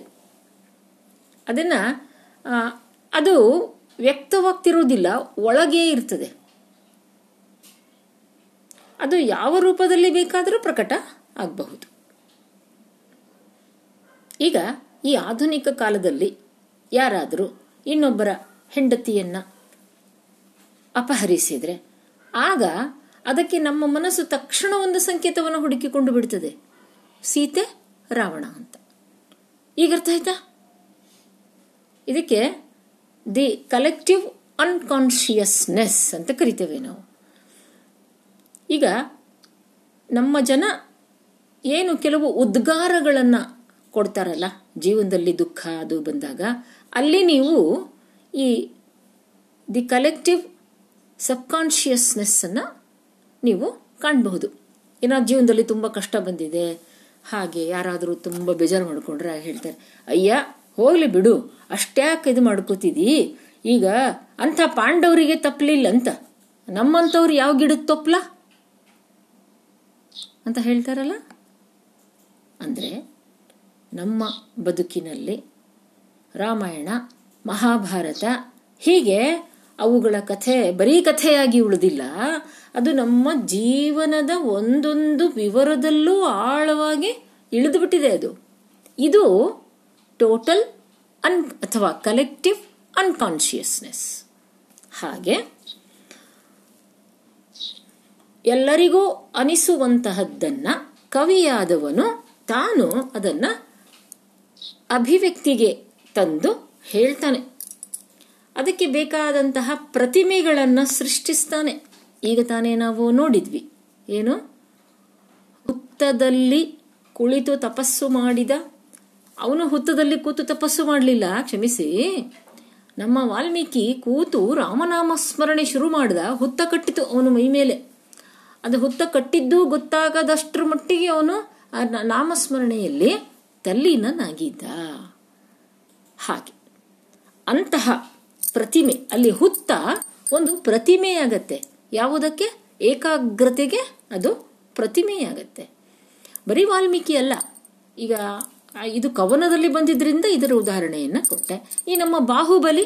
ಅದನ್ನು ಅದು ವ್ಯಕ್ತವಾಗ್ತಿರೋದಿಲ್ಲ, ಒಳಗೇ ಇರ್ತದೆ. ಅದು ಯಾವ ರೂಪದಲ್ಲಿ ಬೇಕಾದರೂ ಪ್ರಕಟ ಆಗಬಹುದು. ಈಗ ಈ ಆಧುನಿಕ ಕಾಲದಲ್ಲಿ ಯಾರಾದರೂ ಇನ್ನೊಬ್ಬರ ಹೆಂಡತಿಯನ್ನು ಅಪಹರಿಸಿದರೆ ಆಗ ಅದಕ್ಕೆ ನಮ್ಮ ಮನಸ್ಸು ತಕ್ಷಣ ಒಂದು ಸಂಕೇತವನ್ನು ಹುಡುಕಿಕೊಂಡು ಬಿಡ್ತದೆ, ಸೀತೆ ರಾವಣ ಅಂತ. ಈಗ ಅರ್ಥ ಆಯ್ತಾ? ಇದಕ್ಕೆ ದಿ ಕಲೆಕ್ಟಿವ್ ಅನ್ಕಾನ್ಷಿಯಸ್ನೆಸ್ ಅಂತ ಕರಿತೇವೆ ನಾವು. ಈಗ ನಮ್ಮ ಜನ ಏನು ಕೆಲವು ಉದ್ಗಾರಗಳನ್ನು ಕೊಡ್ತಾರಲ್ಲ ಜೀವನದಲ್ಲಿ ದುಃಖ ಅದು ಬಂದಾಗ, ಅಲ್ಲಿ ನೀವು ಈ ದಿ ಕಲೆಕ್ಟಿವ್ ಸಬ್ಕಾನ್ಷಿಯಸ್ನೆಸ್ ಅನ್ನು ನೀವು ಕಾಣಬಹುದು. ಏನೋ ಜೀವನದಲ್ಲಿ ತುಂಬ ಕಷ್ಟ ಬಂದಿದೆ, ಹಾಗೆ ಯಾರಾದರೂ ತುಂಬ ಬೇಜಾರು ಮಾಡಿಕೊಂಡ್ರೆ ಹೇಳ್ತಾರೆ, ಅಯ್ಯ ಹೋಗ್ಲಿ ಬಿಡು, ಅಷ್ಟ್ಯಾಕೆ ಇದು ಮಾಡ್ಕೋತಿದ್ದೀ, ಈಗ ಅಂಥ ಪಾಂಡವರಿಗೆ ತಪ್ಪಲಿಲ್ಲ ಅಂತ ನಮ್ಮಂಥವ್ರು ಯಾವ ಗಿಡಕ್ಕೆ ತಪ್ಪಲ ಅಂತ ಹೇಳ್ತಾರಲ್ಲ. ಅಂದರೆ ನಮ್ಮ ಬದುಕಿನಲ್ಲಿ ರಾಮಾಯಣ, ಮಹಾಭಾರತ ಹೀಗೆ ಅವುಗಳ ಕಥೆ ಬರೀ ಕಥೆಯಾಗಿ ಉಳಿದಿಲ್ಲ, ಅದು ನಮ್ಮ ಜೀವನದ ಒಂದೊಂದು ವಿವರದಲ್ಲೂ ಆಳವಾಗಿ ಇಳಿದು ಬಿಟ್ಟಿದೆ. ಇದು ಟೋಟಲ್ ಅಥವಾ ಕಲೆಕ್ಟಿವ್ ಅನ್ಕಾನ್ಷಿಯಸ್ನೆಸ್. ಹಾಗೆ ಎಲ್ಲರಿಗೂ ಅನಿಸುವಂತಹದ್ದನ್ನ ಕವಿಯಾದವನು ತಾನು ಅದನ್ನ ಅಭಿವ್ಯಕ್ತಿಗೆ ತಂದು ಹೇಳ್ತಾನೆ. ಅದಕ್ಕೆ ಬೇಕಾದಂತಹ ಪ್ರತಿಮೆಗಳನ್ನು ಸೃಷ್ಟಿಸ್ತಾನೆ. ಈಗ ತಾನೇ ನಾವು ನೋಡಿದ್ವಿ, ಏನು, ಹುತ್ತದಲ್ಲಿ ಕುಳಿತು ತಪಸ್ಸು ಮಾಡಿದ, ಅವನು ಹುತ್ತದಲ್ಲಿ ಕೂತು ತಪಸ್ಸು ಮಾಡಲಿಲ್ಲ, ಕ್ಷಮಿಸಿ, ನಮ್ಮ ವಾಲ್ಮೀಕಿ ಕೂತು ರಾಮನಾಮ ಸ್ಮರಣೆ ಶುರು ಮಾಡಿದ, ಹುತ್ತ ಕಟ್ಟಿತು ಅವನು ಮೈ ಮೇಲೆ. ಅದು ಹುತ್ತ ಕಟ್ಟಿದ್ದು ಗೊತ್ತಾಗದಷ್ಟರ ಮಟ್ಟಿಗೆ ಅವನು ಆ ನಾಮಸ್ಮರಣೆಯಲ್ಲಿ ತಲ್ಲೀನನಾಗಿದ್ದ. ಹಾಗೆ ಅಂತಹ ಪ್ರತಿಮೆ, ಅಲ್ಲಿ ಹುತ್ತ ಒಂದು ಪ್ರತಿಮೆಯಾಗತ್ತೆ. ಯಾವುದಕ್ಕೆ? ಏಕಾಗ್ರತೆಗೆ ಅದು ಪ್ರತಿಮೆಯಾಗತ್ತೆ. ಬರೀ ವಾಲ್ಮೀಕಿ ಅಲ್ಲ, ಈಗ ಇದು ಕವನದಲ್ಲಿ ಬಂದಿದ್ದರಿಂದ ಇದರ ಉದಾಹರಣೆಯನ್ನು ಕೊಟ್ಟೆ. ಈ ನಮ್ಮ ಬಾಹುಬಲಿ,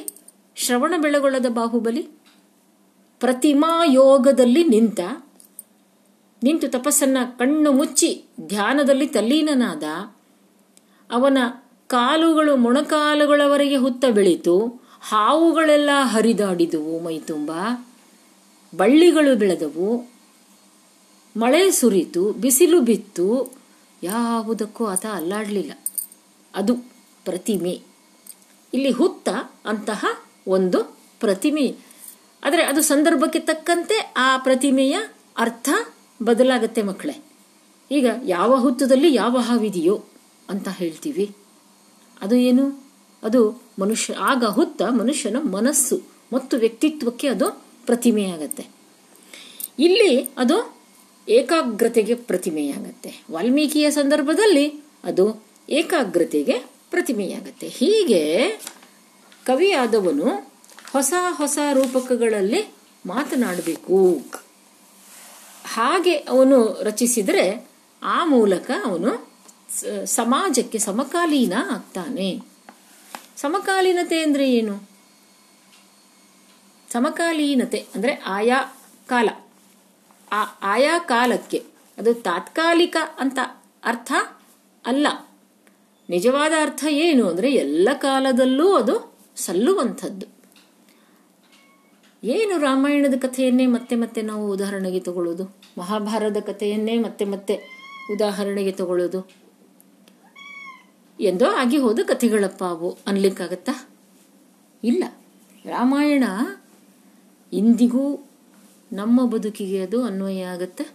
ಶ್ರವಣ ಬೆಳಗೊಳದ ಬಾಹುಬಲಿ ಪ್ರತಿಮಾ ಯೋಗದಲ್ಲಿ ನಿಂತು ತಪಸ್ಸನ್ನ ಕಣ್ಣು ಮುಚ್ಚಿ ಧ್ಯಾನದಲ್ಲಿ ತಲ್ಲೀನನಾದ, ಅವನ ಕಾಲುಗಳು ಮೊಣಕಾಲುಗಳವರೆಗೆ ಹುತ್ತ ಬೆಳೀತು, ಹಾವುಗಳೆಲ್ಲ ಹರಿದಾಡಿದವು ಮೈತುಂಬ, ಬಳ್ಳಿಗಳು ಬೆಳೆದವು, ಮಳೆ ಸುರಿತು, ಬಿಸಿಲು ಬಿತ್ತು, ಯಾವುದಕ್ಕೂ ಆತ ಅಲ್ಲಾಡಲಿಲ್ಲ. ಅದು ಪ್ರತಿಮೆ. ಇಲ್ಲಿ ಹುತ್ತ ಅಂತಹ ಒಂದು ಪ್ರತಿಮೆ. ಆದರೆ ಅದು ಸಂದರ್ಭಕ್ಕೆ ತಕ್ಕಂತೆ ಆ ಪ್ರತಿಮೆಯ ಅರ್ಥ ಬದಲಾಗತ್ತೆ ಮಕ್ಕಳೇ. ಈಗ ಯಾವ ಹುತ್ತದಲ್ಲಿ ಯಾವ ಹಾವಿದೆಯೋ ಅಂತ ಹೇಳ್ತೀವಿ, ಅದು ಏನು? ಅದು ಮನುಷ್ಯ. ಆಗ ಹುತ್ತ ಮನುಷ್ಯನ ಮನಸ್ಸು ಮತ್ತು ವ್ಯಕ್ತಿತ್ವಕ್ಕೆ ಅದು ಪ್ರತಿಮೆಯಾಗತ್ತೆ. ಇಲ್ಲಿ ಅದು ಏಕಾಗ್ರತೆಗೆ ಪ್ರತಿಮೆಯಾಗತ್ತೆ. ವಾಲ್ಮೀಕಿಯ ಸಂದರ್ಭದಲ್ಲಿ ಅದು ಏಕಾಗ್ರತೆಗೆ ಪ್ರತಿಮೆಯಾಗತ್ತೆ. ಹೀಗೆ ಕವಿಯಾದವನು ಹೊಸ ಹೊಸ ರೂಪಕಗಳಲ್ಲಿ ಮಾತನಾಡಬೇಕು. ಹಾಗೆ ಅವನು ರಚಿಸಿದರೆ ಆ ಮೂಲಕ ಅವನು ಸಮಾಜಕ್ಕೆ ಸಮಕಾಲೀನ ಆಗ್ತಾನೆ. ಸಮಕಾಲೀನತೆ ಅಂದರೆ ಏನು? ಸಮಕಾಲೀನತೆ ಅಂದರೆ ಆಯಾ ಕಾಲ, ಆಯಾ ಕಾಲಕ್ಕೆ. ಅದು ತಾತ್ಕಾಲಿಕ ಅಂತ ಅರ್ಥ ಅಲ್ಲ. ನಿಜವಾದ ಅರ್ಥ ಏನು ಅಂದರೆ ಎಲ್ಲ ಕಾಲದಲ್ಲೂ ಅದು ಸಲ್ಲುವಂಥದ್ದು. ಏನು ರಾಮಾಯಣದ ಕಥೆಯನ್ನೇ ಮತ್ತೆ ಮತ್ತೆ ನಾವು ಉದಾಹರಣೆಗೆ ತಗೊಳ್ಳೋದು, ಮಹಾಭಾರತದ ಕಥೆಯನ್ನೇ ಮತ್ತೆ ಮತ್ತೆ ಉದಾಹರಣೆಗೆ ತಗೊಳ್ಳೋದು? ಎಂದೋ ಆಗಿ ಹೋದ ಕಥೆಗಳಪ್ಪ ಅವು ಅನ್ಲಿಕ್ಕಾಗತ್ತಾ? ಇಲ್ಲ. ರಾಮಾಯಣ ಇಂದಿಗೂ ನಮ್ಮ ಬದುಕಿಗೆ ಅದು ಅನ್ವಯ ಆಗುತ್ತೆ.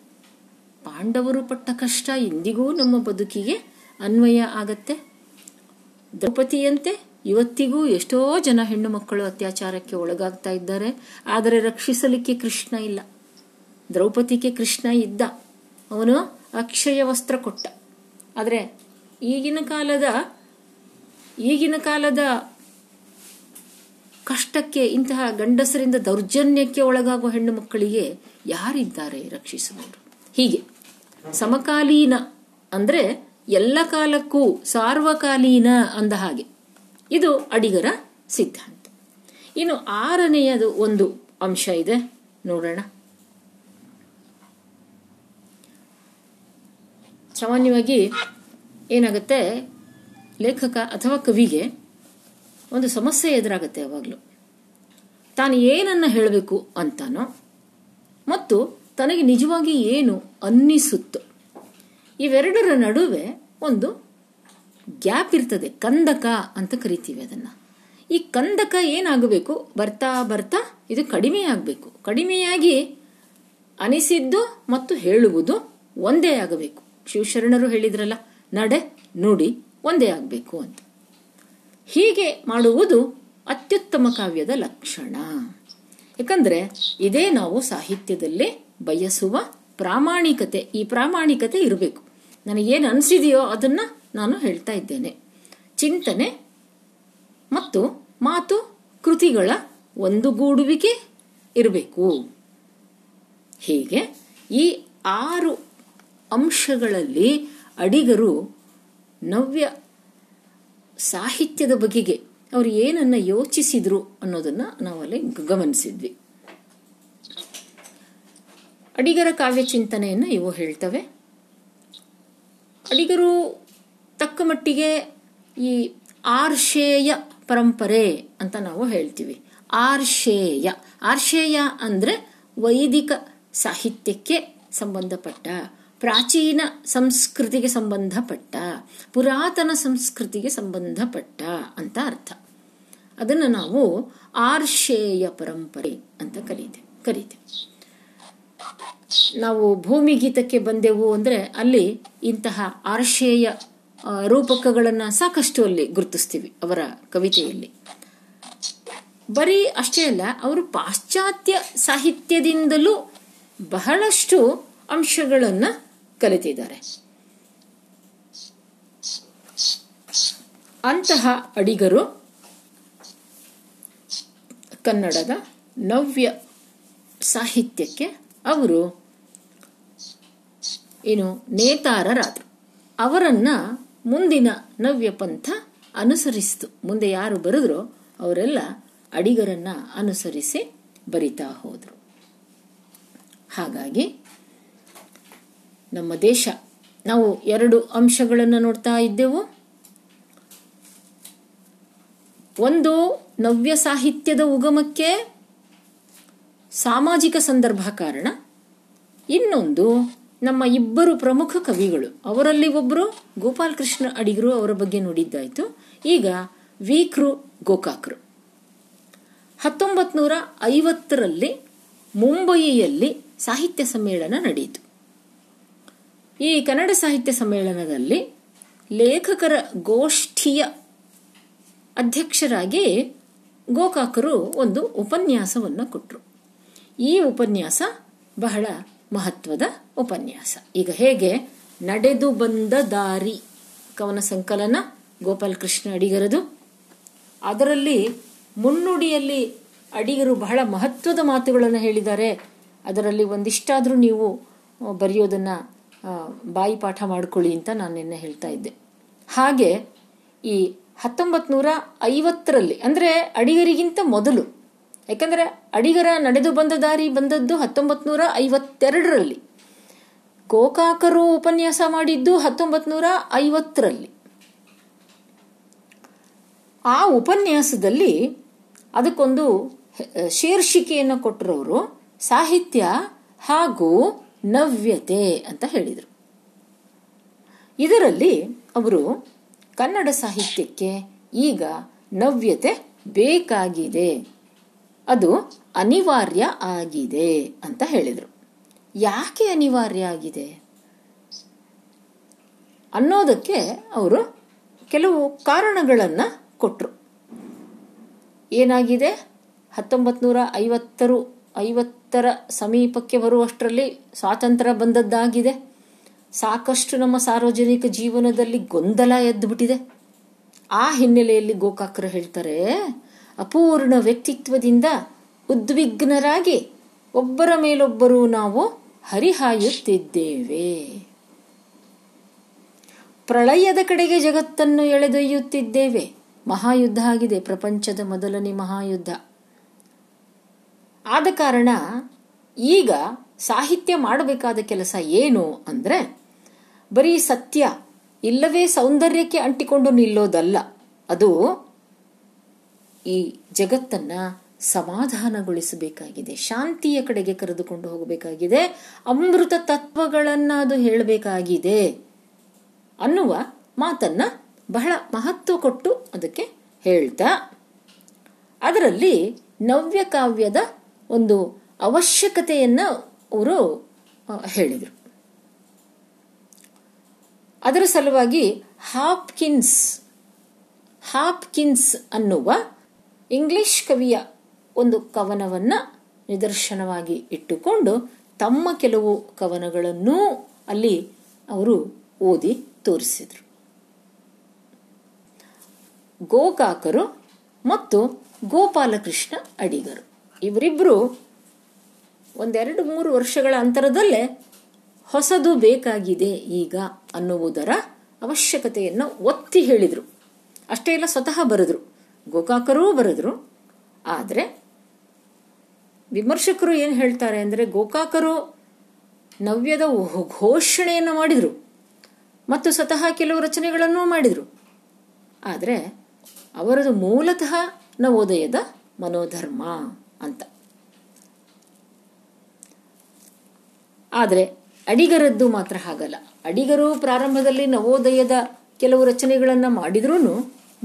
ಪಾಂಡವರು ಪಟ್ಟ ಕಷ್ಟ ಇಂದಿಗೂ ನಮ್ಮ ಬದುಕಿಗೆ ಅನ್ವಯ ಆಗತ್ತೆ. ದ್ರೌಪದಿಯಂತೆ ಇವತ್ತಿಗೂ ಎಷ್ಟೋ ಜನ ಹೆಣ್ಣು ಮಕ್ಕಳು ಅತ್ಯಾಚಾರಕ್ಕೆ ಒಳಗಾಗ್ತಾ ಇದ್ದಾರೆ, ಆದರೆ ರಕ್ಷಿಸಲಿಕ್ಕೆ ಕೃಷ್ಣ ಇಲ್ಲ. ದ್ರೌಪದಿಗೆ ಕೃಷ್ಣ ಇದ್ದ, ಅವನು ಅಕ್ಷಯ ವಸ್ತ್ರ ಕೊಟ್ಟ. ಆದರೆ ಈಗಿನ ಕಾಲದ ಕಷ್ಟಕ್ಕೆ, ಇಂತಹ ಗಂಡಸರಿಂದ ದೌರ್ಜನ್ಯಕ್ಕೆ ಒಳಗಾಗುವ ಹೆಣ್ಣು ಮಕ್ಕಳಿಗೆ ಯಾರಿದ್ದಾರೆ ರಕ್ಷಿಸುವವರು? ಹೀಗೆ ಸಮಕಾಲೀನ ಅಂದರೆ ಎಲ್ಲ ಕಾಲಕ್ಕೂ ಸಾರ್ವಕಾಲೀನ ಅಂದ ಹಾಗೆ. ಇದು ಅಡಿಗರ ಸಿದ್ಧಾಂತ. ಇನ್ನು ಆರನೆಯದು ಒಂದು ಅಂಶ ಇದೆ, ನೋಡೋಣ. ಸಾಮಾನ್ಯವಾಗಿ ಏನಾಗುತ್ತೆ, ಲೇಖಕ ಅಥವಾ ಕವಿಗೆ ಒಂದು ಸಮಸ್ಯೆ ಎದುರಾಗುತ್ತೆ ಯಾವಾಗಲೂ. ತಾನು ಏನನ್ನು ಹೇಳಬೇಕು ಅಂತಾನೋ ಮತ್ತು ತನಗೆ ನಿಜವಾಗಿ ಏನು ಅನ್ನಿಸುತ್ತೋ ಇವೆರಡರ ನಡುವೆ ಒಂದು ಗ್ಯಾಪ್ ಇರ್ತದೆ. ಕಂದಕ ಅಂತ ಕರಿತೀವಿ ಅದನ್ನು. ಈ ಕಂದಕ ಏನಾಗಬೇಕು? ಬರ್ತಾ ಬರ್ತಾ ಇದು ಕಡಿಮೆಯಾಗಬೇಕು. ಕಡಿಮೆಯಾಗಿ ಅನಿಸಿದ್ದು ಮತ್ತು ಹೇಳುವುದು ಒಂದೇ ಆಗಬೇಕು. ಶಿವಶರಣರು ಹೇಳಿದ್ರಲ್ಲ, ನಡೆ ನುಡಿ ಒಂದೇ ಆಗಬೇಕು ಅಂತ. ಹೀಗೆ ಮಾಡುವುದು ಅತ್ಯುತ್ತಮ ಕಾವ್ಯದ ಲಕ್ಷಣ. ಯಾಕಂದರೆ ಇದೇ ನಾವು ಸಾಹಿತ್ಯದಲ್ಲಿ ಬಯಸುವ ಪ್ರಾಮಾಣಿಕತೆ. ಈ ಪ್ರಾಮಾಣಿಕತೆ ಇರಬೇಕು. ನನಗೇನು ಅನಿಸಿದೆಯೋ ಅದನ್ನು ನಾನು ಹೇಳ್ತಾ ಇದ್ದೇನೆ. ಚಿಂತನೆ ಮತ್ತು ಮಾತು ಕೃತಿಗಳ ಒಂದುಗೂಡುವಿಕೆ ಇರಬೇಕು. ಹೀಗೆ ಈ 6 ಅಂಶಗಳಲ್ಲಿ ಅಡಿಗರು ನವ್ಯ ಸಾಹಿತ್ಯದ ಬಗೆಗೆ ಅವರು ಏನನ್ನ ಯೋಚಿಸಿದ್ರು ಅನ್ನೋದನ್ನ ನಾವಲ್ಲಿ ಗಮನಿಸಿದ್ವಿ. ಅಡಿಗರ ಕಾವ್ಯ ಚಿಂತನೆಯನ್ನು ಇವು ಹೇಳ್ತವೆ. ಅಡಿಗರು ತಕ್ಕ ಮಟ್ಟಿಗೆ ಈ ಆರ್ಷೇಯ ಪರಂಪರೆ ಅಂತ ನಾವು ಹೇಳ್ತೀವಿ. ಆರ್ಷೇಯ ಅಂದರೆ ವೈದಿಕ ಸಾಹಿತ್ಯಕ್ಕೆ ಸಂಬಂಧಪಟ್ಟ, ಪ್ರಾಚೀನ ಸಂಸ್ಕೃತಿಗೆ ಸಂಬಂಧಪಟ್ಟ, ಪುರಾತನ ಸಂಸ್ಕೃತಿಗೆ ಸಂಬಂಧಪಟ್ಟ ಅಂತ ಅರ್ಥ. ಅದನ್ನು ನಾವು ಆರ್ಷೇಯ ಪರಂಪರೆ ಅಂತ ಕರೀತೇವೆ. ನಾವು ಭೂಮಿಗೀತಕ್ಕೆ ಬಂದೆವು ಅಂದರೆ ಅಲ್ಲಿ ಇಂತಹ ಆರ್ಷೇಯ ರೂಪಕಗಳನ್ನು ಸಾಕಷ್ಟು ಅಲ್ಲಿ ಗುರುತಿಸ್ತೀವಿ ಅವರ ಕವಿತೆಯಲ್ಲಿ. ಬರೀ ಅಷ್ಟೇ ಅಲ್ಲ, ಅವರು ಪಾಶ್ಚಾತ್ಯ ಸಾಹಿತ್ಯದಿಂದಲೂ ಬಹಳಷ್ಟು ಅಂಶಗಳನ್ನು ಕಲಿತಿದ್ದಾರೆ. ಅಂತಹ ಅಡಿಗರು ಕನ್ನಡದ ನವ್ಯ ಸಾಹಿತ್ಯಕ್ಕೆ ಅವರು ಏನು ನೇತಾರರಾದರು. ಅವರನ್ನು ಮುಂದಿನ ನವ್ಯ ಪಂಥ ಅನುಸರಿಸಿತು. ಮುಂದೆ ಯಾರು ಬರೆದ್ರೋ ಅವರೆಲ್ಲ ಅಡಿಗರನ್ನು ಅನುಸರಿಸಿ ಬರಿತಾ ಹೋದರು. ಹಾಗಾಗಿ ನಮ್ಮ ದೇಶ, ನಾವು ಎರಡು ಅಂಶಗಳನ್ನು ನೋಡ್ತಾ ಇದ್ದೆವು. ಒಂದು ನವ್ಯ ಸಾಹಿತ್ಯದ ಉಗಮಕ್ಕೆ ಸಾಮಾಜಿಕ ಸಂದರ್ಭ ಕಾರಣ, ಇನ್ನೊಂದು ನಮ್ಮ ಇಬ್ಬರು ಪ್ರಮುಖ ಕವಿಗಳು. ಅವರಲ್ಲಿ ಒಬ್ಬರು ಗೋಪಾಲಕೃಷ್ಣ ಅಡಿಗರು, ಅವರ ಬಗ್ಗೆ ನೋಡಿದ್ದಾಯಿತು. ಈಗ ವಿ ಕೃ ಗೋಕಾಕರು 1950 ಮುಂಬಯಿಯಲ್ಲಿ ಸಾಹಿತ್ಯ ಸಮ್ಮೇಳನ ನಡೆಯಿತು. ಈ ಕನ್ನಡ ಸಾಹಿತ್ಯ ಸಮ್ಮೇಳನದಲ್ಲಿ ಲೇಖಕರ ಗೋಷ್ಠಿಯ ಅಧ್ಯಕ್ಷರಾಗಿ ಗೋಕಾಕರು ಒಂದು ಉಪನ್ಯಾಸವನ್ನು ಕೊಟ್ಟರು. ಈ ಉಪನ್ಯಾಸ ಬಹಳ ಮಹತ್ವದ ಉಪನ್ಯಾಸ. ಈಗ ಹೇಗೆ ನಡೆದು ಬಂದ ದಾರಿ ಕವನ ಸಂಕಲನ ಗೋಪಾಲಕೃಷ್ಣ ಅಡಿಗರದು, ಅದರಲ್ಲಿ ಮುನ್ನುಡಿಯಲ್ಲಿ ಅಡಿಗರು ಬಹಳ ಮಹತ್ವದ ಮಾತುಗಳನ್ನು ಹೇಳಿದ್ದಾರೆ. ಅದರಲ್ಲಿ ಒಂದಿಷ್ಟಾದರೂ ನೀವು ಬರೆಯೋದನ್ನು ಬಾಯಿ ಪಾಠ ಮಾಡಿಕೊಳ್ಳಿ ಅಂತ ನಾನು ನಿನ್ನೆ ಹೇಳ್ತಾ ಇದ್ದೆ. ಹಾಗೆ ಈ 1950 ಅಂದರೆ ಅಡಿಗರಿಗಿಂತ ಮೊದಲು, ಯಾಕಂದರೆ ಅಡಿಗರ ನಡೆದು ಬಂದ ದಾರಿ ಬಂದದ್ದು 1952 ಗೋಕಾಕರು ಉಪನ್ಯಾಸ ಮಾಡಿದ್ದು 1950. ಆ ಉಪನ್ಯಾಸದಲ್ಲಿ ಅದಕ್ಕೊಂದು ಶೀರ್ಷಿಕೆಯನ್ನು ಕೊಟ್ಟರವರು ಸಾಹಿತ್ಯ ಹಾಗೂ ನವ್ಯತೆ ಅಂತ ಹೇಳಿದರು. ಇದರಲ್ಲಿ ಅವರು ಕನ್ನಡ ಸಾಹಿತ್ಯಕ್ಕೆ ಈಗ ನವ್ಯತೆ ಬೇಕಾಗಿದೆ, ಅದು ಅನಿವಾರ್ಯ ಆಗಿದೆ ಅಂತ ಹೇಳಿದರು. ಯಾಕೆ ಅನಿವಾರ್ಯ ಆಗಿದೆ ಅನ್ನೋದಕ್ಕೆ ಅವರು ಕೆಲವು ಕಾರಣಗಳನ್ನು ಕೊಟ್ಟರು. ಏನಾಗಿದೆ, 1950 ಸಮೀಪಕ್ಕೆ ಬರುವಷ್ಟರಲ್ಲಿ ಸ್ವಾತಂತ್ರ್ಯ ಬಂದದ್ದಾಗಿದೆ. ಸಾಕಷ್ಟು ನಮ್ಮ ಸಾರ್ವಜನಿಕ ಜೀವನದಲ್ಲಿ ಗೊಂದಲ ಎದ್ದುಬಿಟ್ಟಿದೆ. ಆ ಹಿನ್ನೆಲೆಯಲ್ಲಿ ಗೋಕಾಕರು ಹೇಳ್ತಾರೆ, ಅಪೂರ್ಣ ವ್ಯಕ್ತಿತ್ವದಿಂದ ಉದ್ವಿಗ್ನರಾಗಿ ಒಬ್ಬರ ಮೇಲೊಬ್ಬರು ನಾವು ಹರಿಹಾಯುತ್ತಿದ್ದೇವೆ, ಪ್ರಳಯದ ಕಡೆಗೆ ಜಗತ್ತನ್ನು ಎಳೆದೊಯ್ಯುತ್ತಿದ್ದೇವೆ. ಮಹಾಯುದ್ಧ ಆಗಿದೆ, ಪ್ರಪಂಚದ ಮೊದಲನೇ ಮಹಾಯುದ್ಧ. ಆದ ಕಾರಣ ಈಗ ಸಾಹಿತ್ಯ ಮಾಡಬೇಕಾದ ಕೆಲಸ ಏನು ಅಂದರೆ, ಬರೀ ಸತ್ಯ ಇಲ್ಲವೇ ಸೌಂದರ್ಯಕ್ಕೆ ಅಂಟಿಕೊಂಡು ನಿಲ್ಲೋದಲ್ಲ, ಅದು ಈ ಜಗತ್ತನ್ನು ಸಮಾಧಾನಗೊಳಿಸಬೇಕಾಗಿದೆ, ಶಾಂತಿಯ ಕಡೆಗೆ ಕರೆದುಕೊಂಡು ಹೋಗಬೇಕಾಗಿದೆ, ಅಮೃತ ತತ್ವಗಳನ್ನು ಅದು ಹೇಳಬೇಕಾಗಿದೆ ಅನ್ನುವ ಮಾತನ್ನು ಬಹಳ ಮಹತ್ವ ಕೊಟ್ಟು ಅದಕ್ಕೆ ಹೇಳ್ತಾ, ಅದರಲ್ಲಿ ನವ್ಯ ಕಾವ್ಯದ ಒಂದು ಅವಶ್ಯಕತೆಯನ್ನು ಅವರು ಹೇಳಿದರು. ಅದರ ಸಲುವಾಗಿ ಹಾಪ್ಕಿನ್ಸ್ ಅನ್ನುವ ಇಂಗ್ಲಿಷ್ ಕವಿಯ ಒಂದು ಕವನವನ್ನು ನಿದರ್ಶನವಾಗಿ ಇಟ್ಟುಕೊಂಡು ತಮ್ಮ ಕೆಲವು ಕವನಗಳನ್ನೂ ಅಲ್ಲಿ ಅವರು ಓದಿ ತೋರಿಸಿದರು. ಗೋಕಾಕರು ಮತ್ತು ಗೋಪಾಲಕೃಷ್ಣ ಅಡಿಗರು ಇವರಿಬ್ಬರು ಒಂದೆರಡು ಮೂರು ವರ್ಷಗಳ ಅಂತರದಲ್ಲೇ ಹೊಸದು ಬೇಕಾಗಿದೆ ಈಗ ಅನ್ನುವುದರ ಅವಶ್ಯಕತೆಯನ್ನು ಒತ್ತಿ ಹೇಳಿದರು. ಅಷ್ಟೇ ಇಲ್ಲ, ಸ್ವತಃ ಬರೆದರು, ಗೋಕಾಕರೂ ಬರೆದರು. ಆದರೆ ವಿಮರ್ಶಕರು ಏನು ಹೇಳ್ತಾರೆ ಅಂದರೆ, ಗೋಕಾಕರು ನವ್ಯದ ಘೋಷಣೆಯನ್ನು ಮಾಡಿದರು ಮತ್ತು ಸ್ವತಃ ಕೆಲವು ರಚನೆಗಳನ್ನು ಮಾಡಿದರು. ಆದರೆ ಅವರದು ಮೂಲತಃ ನವೋದಯದ ಮನೋಧರ್ಮ ಅಂತ. ಆದರೆ ಅಡಿಗರದ್ದು ಮಾತ್ರ ಹಾಗಲ್ಲ. ಅಡಿಗರು ಪ್ರಾರಂಭದಲ್ಲಿ ನವೋದಯದ ಕೆಲವು ರಚನೆಗಳನ್ನು ಮಾಡಿದ್ರೂ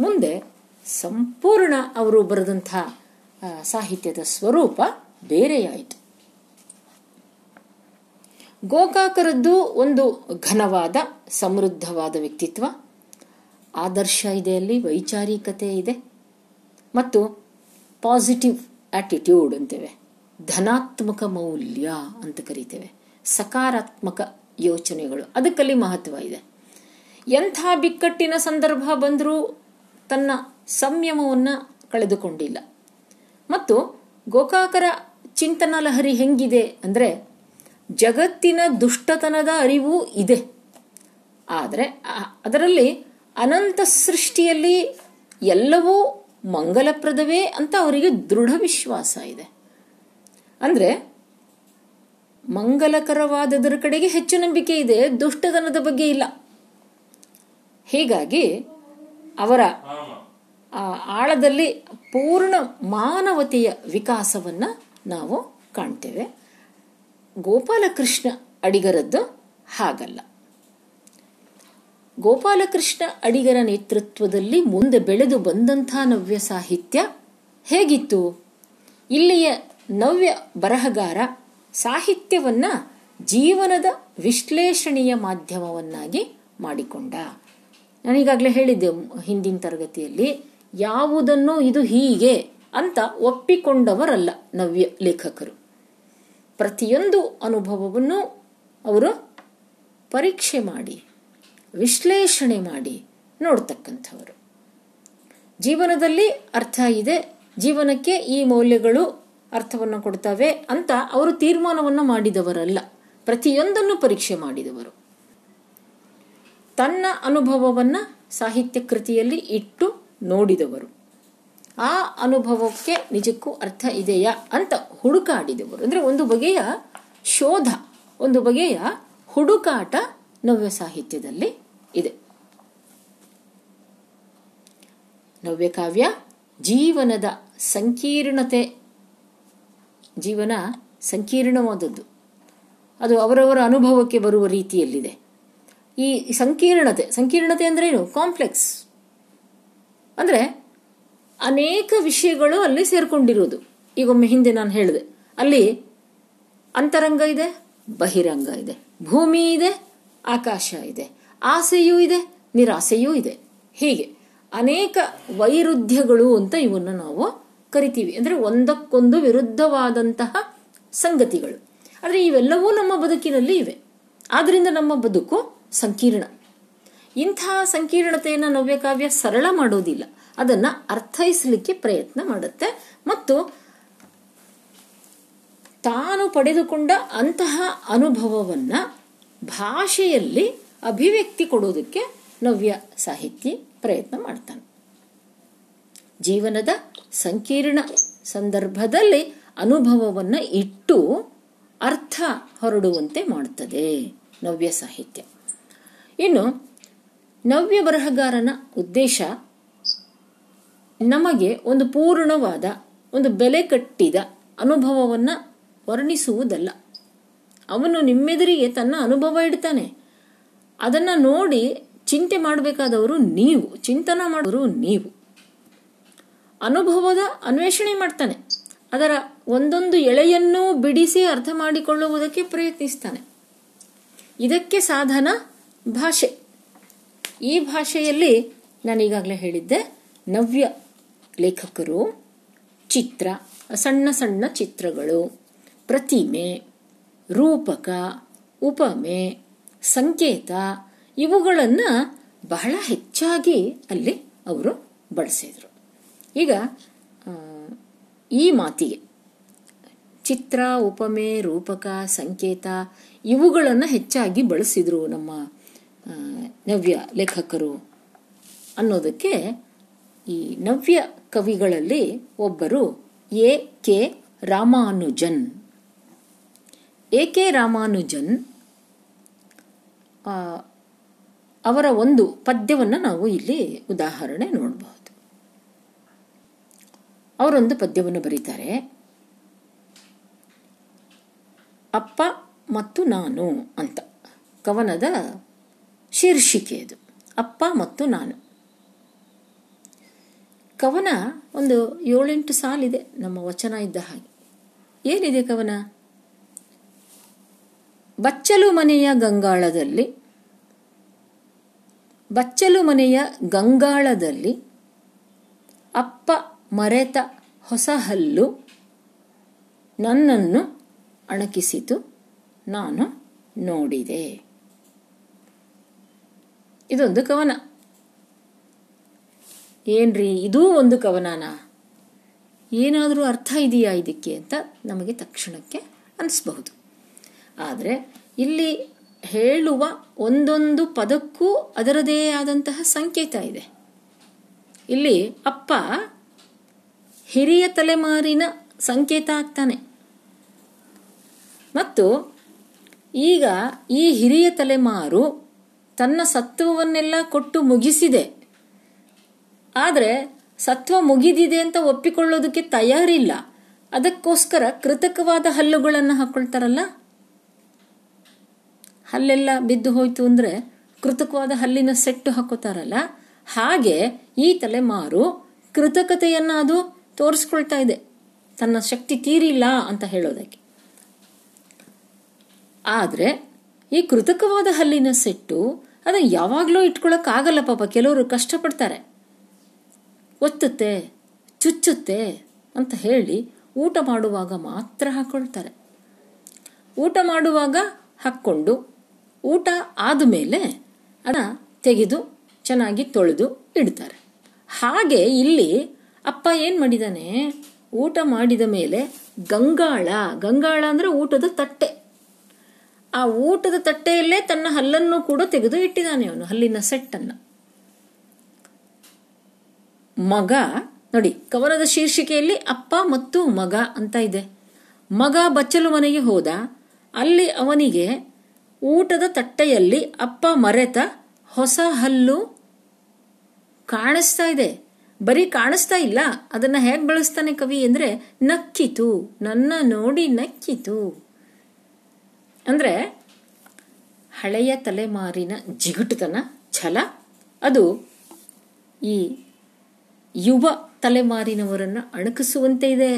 ಮುಂದೆ ಸಂಪೂರ್ಣ ಅವರು ಬರೆದಂಥ ಸಾಹಿತ್ಯದ ಸ್ವರೂಪ ಬೇರೆಯಾಯಿತು. ಗೋಕಾಕರದ್ದು ಒಂದು ಘನವಾದ ಸಮೃದ್ಧವಾದ ವ್ಯಕ್ತಿತ್ವ, ಆದರ್ಶ ಇದೆ, ಅಲ್ಲಿ ವೈಚಾರಿಕತೆ ಇದೆ ಮತ್ತು ಪಾಸಿಟಿವ್ ಆಟಿಟ್ಯೂಡ್ ಅಂತೇವೆ, ಧನಾತ್ಮಕ ಮೌಲ್ಯ ಅಂತ ಕರಿತೇವೆ, ಸಕಾರಾತ್ಮಕ ಯೋಚನೆಗಳು, ಅದಕ್ಕಲ್ಲಿ ಮಹತ್ವ ಇದೆ. ಎಂಥ ಬಿಕ್ಕಟ್ಟಿನ ಸಂದರ್ಭ ಬಂದರೂ ತನ್ನ ಸಂಯಮವನ್ನು ಕಳೆದುಕೊಂಡಿಲ್ಲ. ಮತ್ತು ಗೋಕಾಕರ ಚಿಂತನ ಲಹರಿ ಹೆಂಗಿದೆ ಅಂದರೆ, ಜಗತ್ತಿನ ದುಷ್ಟತನದ ಅರಿವು ಇದೆ, ಆದರೆ ಅದರಲ್ಲಿ ಅನಂತ ಸೃಷ್ಟಿಯಲ್ಲಿ ಎಲ್ಲವೂ ಮಂಗಲಪ್ರದವೇ ಅಂತ ಅವರಿಗೆ ದೃಢ ವಿಶ್ವಾಸ ಇದೆ. ಅಂದರೆ ಮಂಗಲಕರವಾದದರ ಕಡೆಗೆ ಹೆಚ್ಚು ನಂಬಿಕೆ ಇದೆ, ದುಷ್ಟತನದ ಬಗ್ಗೆ ಇಲ್ಲ. ಹೀಗಾಗಿ ಅವರ ಆಳದಲ್ಲಿ ಪೂರ್ಣ ಮಾನವತೆಯ ವಿಕಾಸವನ್ನು ನಾವು ಕಾಣ್ತೇವೆ. ಗೋಪಾಲಕೃಷ್ಣ ಅಡಿಗರದ್ದು ಹಾಗಲ್ಲ. ಗೋಪಾಲಕೃಷ್ಣ ಅಡಿಗರ ನೇತೃತ್ವದಲ್ಲಿ ಮುಂದೆ ಬೆಳೆದು ಬಂದಂಥ ನವ್ಯ ಸಾಹಿತ್ಯ ಹೇಗಿತ್ತು? ಇಲ್ಲಿಯ ನವ್ಯ ಬರಹಗಾರ ಸಾಹಿತ್ಯವನ್ನು ಜೀವನದ ವಿಶ್ಲೇಷಣೆಯ ಮಾಧ್ಯಮವನ್ನಾಗಿ ಮಾಡಿಕೊಂಡ. ನಾನೀಗಾಗಲೇ ಹೇಳಿದ್ದೆ ಹಿಂದಿನ ತರಗತಿಯಲ್ಲಿ, ಯಾವುದನ್ನು ಇದು ಹೀಗೆ ಅಂತ ಒಪ್ಪಿಕೊಂಡವರಲ್ಲ ನವ್ಯ ಲೇಖಕರು. ಪ್ರತಿಯೊಂದು ಅನುಭವವನ್ನು ಅವರು ಪರೀಕ್ಷೆ ಮಾಡಿ ವಿಶ್ಲೇಷಣೆ ಮಾಡಿ ನೋಡ್ತಕ್ಕಂಥವರು. ಜೀವನದಲ್ಲಿ ಅರ್ಥ ಇದೆ, ಜೀವನಕ್ಕೆ ಈ ಮೌಲ್ಯಗಳು ಅರ್ಥವನ್ನು ಕೊಡ್ತವೆ ಅಂತ ಅವರು ತೀರ್ಮಾನವನ್ನು ಮಾಡಿದವರಲ್ಲ, ಪ್ರತಿಯೊಂದನ್ನು ಪರೀಕ್ಷೆ ಮಾಡಿದವರು. ತನ್ನ ಅನುಭವವನ್ನು ಸಾಹಿತ್ಯ ಕೃತಿಯಲ್ಲಿ ಇಟ್ಟು ನೋಡಿದವರು, ಆ ಅನುಭವಕ್ಕೆ ನಿಜಕ್ಕೂ ಅರ್ಥ ಇದೆಯಾ ಅಂತ ಹುಡುಕಾಡಿದವರು. ಅಂದರೆ ಒಂದು ಬಗೆಯ ಶೋಧ, ಒಂದು ಬಗೆಯ ಹುಡುಕಾಟ ನವ್ಯ ಸಾಹಿತ್ಯದಲ್ಲಿ ಇದೆ. ನವ್ಯ ಕಾವ್ಯ ಜೀವನದ ಸಂಕೀರ್ಣತೆ, ಜೀವನ ಸಂಕೀರ್ಣವಾದದ್ದು, ಅದು ಅವರವರ ಅನುಭವಕ್ಕೆ ಬರುವ ರೀತಿಯಲ್ಲಿದೆ. ಈ ಸಂಕೀರ್ಣತೆ, ಸಂಕೀರ್ಣತೆ ಅಂದರೆ ಏನು? ಕಾಂಪ್ಲೆಕ್ಸ್ ಅಂದರೆ ಅನೇಕ ವಿಷಯಗಳು ಅಲ್ಲಿ ಸೇರಿಕೊಂಡಿರೋದು. ಈಗೊಮ್ಮೆ ಹಿಂದೆ ನಾನು ಹೇಳಿದೆ, ಅಲ್ಲಿ ಅಂತರಂಗ ಇದೆ, ಬಹಿರಂಗ ಇದೆ, ಭೂಮಿ ಇದೆ, ಆಕಾಶ ಇದೆ, ಆಸೆಯೂ ಇದೆ, ನಿರಾಸೆಯೂ ಇದೆ, ಹೀಗೆ ಅನೇಕ ವೈರುಧ್ಯಗಳು ಅಂತ ಇವನ್ನು ನಾವು ಕರಿತೀವಿ. ಅಂದರೆ ಒಂದಕ್ಕೊಂದು ವಿರುದ್ಧವಾದಂತಹ ಸಂಗತಿಗಳು. ಆದರೆ ಇವೆಲ್ಲವೂ ನಮ್ಮ ಬದುಕಿನಲ್ಲಿ ಇವೆ, ಆದ್ದರಿಂದ ನಮ್ಮ ಬದುಕು ಸಂಕೀರ್ಣ. ಇಂಥ ಸಂಕೀರ್ಣತೆಯನ್ನು ನವ್ಯಕಾವ್ಯ ಸರಳ ಮಾಡೋದಿಲ್ಲ, ಅದನ್ನು ಅರ್ಥೈಸಲಿಕ್ಕೆ ಪ್ರಯತ್ನ ಮಾಡುತ್ತೆ. ಮತ್ತು ತಾನು ಪಡೆದುಕೊಂಡ ಅಂತಹ ಅನುಭವವನ್ನು ಭಾಷೆಯಲ್ಲಿ ಅಭಿವ್ಯಕ್ತಿ ಕೊಡೋದಕ್ಕೆ ನವ್ಯ ಸಾಹಿತಿ ಪ್ರಯತ್ನ ಮಾಡ್ತಾನೆ. ಜೀವನದ ಸಂಕೀರ್ಣ ಸಂದರ್ಭದಲ್ಲಿ ಅನುಭವವನ್ನು ಇಟ್ಟು ಅರ್ಥ ಹೊರಡುವಂತೆ ಮಾಡುತ್ತದೆ ನವ್ಯ ಸಾಹಿತ್ಯ. ಇನ್ನು ನವ್ಯ ಬರಹಗಾರನ ಉದ್ದೇಶ ನಮಗೆ ಒಂದು ಪೂರ್ಣವಾದ, ಒಂದು ಬೆಲೆ ಕಟ್ಟಿದ ಅನುಭವವನ್ನು ವರ್ಣಿಸುವುದಲ್ಲ. ಅವನು ನಿಮ್ಮೆದುರಿಗೆ ತನ್ನ ಅನುಭವ ಇಡ್ತಾನೆ, ಅದನ್ನು ನೋಡಿ ಚಿಂತೆ ಮಾಡಬೇಕಾದವರು ನೀವು, ಚಿಂತನ ಮಾಡೋರು ನೀವು. ಅನುಭವದ ಅನ್ವೇಷಣೆ ಮಾಡ್ತಾನೆ, ಅದರ ಒಂದೊಂದು ಎಳೆಯನ್ನೂ ಬಿಡಿಸಿ ಅರ್ಥ ಮಾಡಿಕೊಳ್ಳುವುದಕ್ಕೆ ಪ್ರಯತ್ನಿಸ್ತಾನೆ. ಇದಕ್ಕೆ ಸಾಧನ ಭಾಷೆ. ಈ ಭಾಷೆಯಲ್ಲಿ ನಾನೀಗಾಗಲೇ ಹೇಳಿದ್ದೆ, ನವ್ಯ ಲೇಖಕರು ಚಿತ್ರ, ಸಣ್ಣ ಸಣ್ಣ ಚಿತ್ರಗಳು, ಪ್ರತಿಮೆ, ರೂಪಕ, ಉಪಮೆ, ಸಂಕೇತ ಇವುಗಳನ್ನು ಬಹಳ ಹೆಚ್ಚಾಗಿ ಅಲ್ಲಿ ಅವರು ಬಳಸಿದರು. ಈಗ ಈ ಮಾತಿಗೆ ಚಿತ್ರ, ಉಪಮೆ, ರೂಪಕ, ಸಂಕೇತ ಇವುಗಳನ್ನು ಹೆಚ್ಚಾಗಿ ಬಳಸಿದರು ನಮ್ಮ ನವ್ಯ ಲೇಖಕರು ಅನ್ನೋದಕ್ಕೆ ಈ ನವ್ಯ ಕವಿಗಳಲ್ಲಿ ಒಬ್ಬರು ಎ.ಕೆ. ರಾಮಾನುಜನ್. ಎ.ಕೆ. ರಾಮಾನುಜನ್ ಅವರ ಒಂದು ಪದ್ಯವನ್ನು ನಾವು ಇಲ್ಲಿ ಉದಾಹರಣೆ ನೋಡಬಹುದು. ಅವರೊಂದು ಪದ್ಯವನ್ನು ಬರೀತಾರೆ. ಅಪ್ಪ ಮತ್ತು ನಾನು ಅಂತ ಕವನದ ಶೀರ್ಷಿಕೆ ಇದು, ಅಪ್ಪ ಮತ್ತು ನಾನು. ಕವನ ಒಂದು 7-8 ಸಾಲಿದೆ ನಮ್ಮ ವಚನ ಇದ್ದ ಹಾಗೆ. ಏನಿದೆ ಕವನ? ಬಚ್ಚಲು ಮನೆಯ ಗಂಗಾಳದಲ್ಲಿ ಅಪ್ಪ ಮರೆತ ಹೊಸ ಹಲ್ಲು ನನ್ನನ್ನು ಅಣಕಿಸಿತು, ನಾನು ನೋಡಿದೆ. ಇದೊಂದು ಕವನ. ಏನ್ರಿ ಇದೂ ಒಂದು ಕವನನಾ? ಏನಾದರೂ ಅರ್ಥ ಇದೆಯಾ ಇದಕ್ಕೆ ಅಂತ ನಮಗೆ ತಕ್ಷಣಕ್ಕೆ ಅನಿಸಬಹುದು. ಆದರೆ ಇಲ್ಲಿ ಹೇಳುವ ಒಂದೊಂದು ಪದಕ್ಕೂ ಅದರದೇ ಆದಂತಹ ಸಂಕೇತ ಇದೆ. ಇಲ್ಲಿ ಅಪ್ಪ ಹಿರಿಯ ತಲೆಮಾರಿನ ಸಂಕೇತ ಆಗ್ತಾನೆ, ಮತ್ತು ಈಗ ಈ ಹಿರಿಯ ತಲೆಮಾರು ತನ್ನ ಸತ್ವವನ್ನೆಲ್ಲ ಕೊಟ್ಟು ಮುಗಿಸಿದೆ, ಆದರೆ ಸತ್ವ ಮುಗಿದಿದೆ ಅಂತ ಒಪ್ಪಿಕೊಳ್ಳೋದಕ್ಕೆ ತಯಾರಿಲ್ಲ. ಅದಕ್ಕೋಸ್ಕರ ಕೃತಕವಾದ ಹಲ್ಲುಗಳನ್ನು ಹಾಕೊಳ್ತಾರಲ್ಲ, ಹಲ್ಲೆಲ್ಲ ಬಿದ್ದು ಹೋಯ್ತು ಅಂದರೆ ಕೃತಕವಾದ ಹಲ್ಲಿನ ಸೆಟ್ಟು ಹಾಕೋತಾರಲ್ಲ, ಹಾಗೆ ಈ ತಲೆಮಾರು ಕೃತಕತೆಯನ್ನು ಅದು ತೋರಿಸ್ಕೊಳ್ತಾ ಇದೆ, ತನ್ನ ಶಕ್ತಿ ತೀರಿಲ್ಲ ಅಂತ ಹೇಳೋದಕ್ಕೆ. ಆದರೆ ಈ ಕೃತಕವಾದ ಹಲ್ಲಿನ ಸೆಟ್ಟು ಅದನ್ನು ಯಾವಾಗಲೂ ಇಟ್ಕೊಳ್ಳೋಕ್ಕಾಗಲ್ಲ ಪಾಪ. ಕೆಲವರು ಕಷ್ಟಪಡ್ತಾರೆ, ಒತ್ತುತ್ತೆ ಚುಚ್ಚುತ್ತೆ ಅಂತ ಹೇಳಿ ಊಟ ಮಾಡುವಾಗ ಮಾತ್ರ ಹಾಕ್ಕೊಳ್ತಾರೆ. ಊಟ ಮಾಡುವಾಗ ಹಾಕ್ಕೊಂಡು ಊಟ ಆದಮೇಲೆ ಅದನ್ನು ತೆಗೆದು ಚೆನ್ನಾಗಿ ತೊಳೆದು ಇಡ್ತಾರೆ. ಹಾಗೆ ಇಲ್ಲಿ ಅಪ್ಪ ಏನು ಮಾಡಿದಾನೆ, ಊಟ ಮಾಡಿದ ಮೇಲೆ ಗಂಗಾಳ ಅಂದರೆ ಊಟದ ತಟ್ಟೆ, ಆ ಊಟದ ತಟ್ಟೆಯಲ್ಲೇ ತನ್ನ ಹಲ್ಲನ್ನು ಕೂಡ ತೆಗೆದು ಇಟ್ಟಿದ್ದಾನೆ ಅವನು, ಹಲ್ಲಿನ ಸೆಟ್ಟನ್ನು. ಮಗ, ನೋಡಿ ಕವನದ ಶೀರ್ಷಿಕೆಯಲ್ಲಿ ಅಪ್ಪ ಮತ್ತು ಮಗ ಅಂತ ಇದೆ. ಮಗ ಬಚ್ಚಲು ಮನೆಗೆ ಹೋದ, ಅಲ್ಲಿ ಅವನಿಗೆ ಊಟದ ತಟ್ಟೆಯಲ್ಲಿ ಅಪ್ಪ ಮರೆತ ಹೊಸ ಹಲ್ಲು ಕಾಣಿಸ್ತಾ ಇದೆ. ಬರೀ ಕಾಣಿಸ್ತಾ ಇಲ್ಲ, ಅದನ್ನ ಹೇಗೆ ಬಳಸ್ತಾನೆ ಕವಿ ಅಂದ್ರೆ, ನಕ್ಕಿತು, ನನ್ನ ನೋಡಿ ನಕ್ಕಿತು ಅಂದ್ರೆ ಹಳೆಯ ತಲೆಮಾರಿನ ಜಿಗುಟುತನ ಛಲ ಅದು ಈ ಯುವ ತಲೆಮಾರಿನವರನ್ನ ಅಣಕಿಸುವಂತೆ ಇದೆ,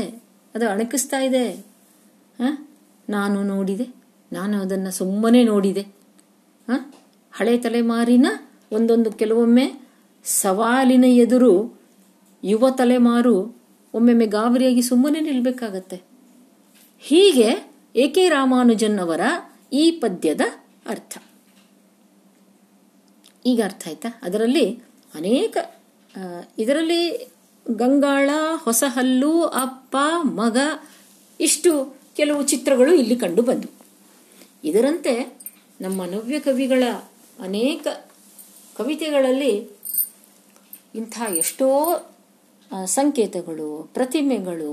ಅದು ಅಣಕಿಸ್ತಾ ಇದೆ. ನಾನು ನೋಡಿದೆ, ನಾನು ಅದನ್ನು ಸುಮ್ಮನೆ ನೋಡಿದೆ. ಹಳೆ ತಲೆಮಾರಿನ ಒಂದೊಂದು ಕೆಲವೊಮ್ಮೆ ಸವಾಲಿನ ಎದುರು ಯುವ ತಲೆಮಾರು ಒಮ್ಮೊಮ್ಮೆ ಗಾಬರಿಯಾಗಿ ಸುಮ್ಮನೆ ನಿಲ್ಬೇಕಾಗತ್ತೆ. ಹೀಗೆ ಏಕೆ ರಾಮಾನುಜನ್ ಅವರ ಈ ಪದ್ಯದ ಅರ್ಥ. ಈಗ ಅರ್ಥ ಆಯ್ತಾ? ಇದರಲ್ಲಿ ಗಂಗಾಳ, ಹೊಸ ಹಲ್ಲು, ಅಪ್ಪ, ಮಗ, ಇಷ್ಟು ಕೆಲವು ಚಿತ್ರಗಳು ಇಲ್ಲಿ ಕಂಡು ಬಂದವು. ಇದರಂತೆ ನಮ್ಮ ನವ್ಯ ಕವಿಗಳ ಅನೇಕ ಕವಿತೆಗಳಲ್ಲಿ ಇಂಥ ಎಷ್ಟೋ ಸಂಕೇತಗಳು, ಪ್ರತಿಮೆಗಳು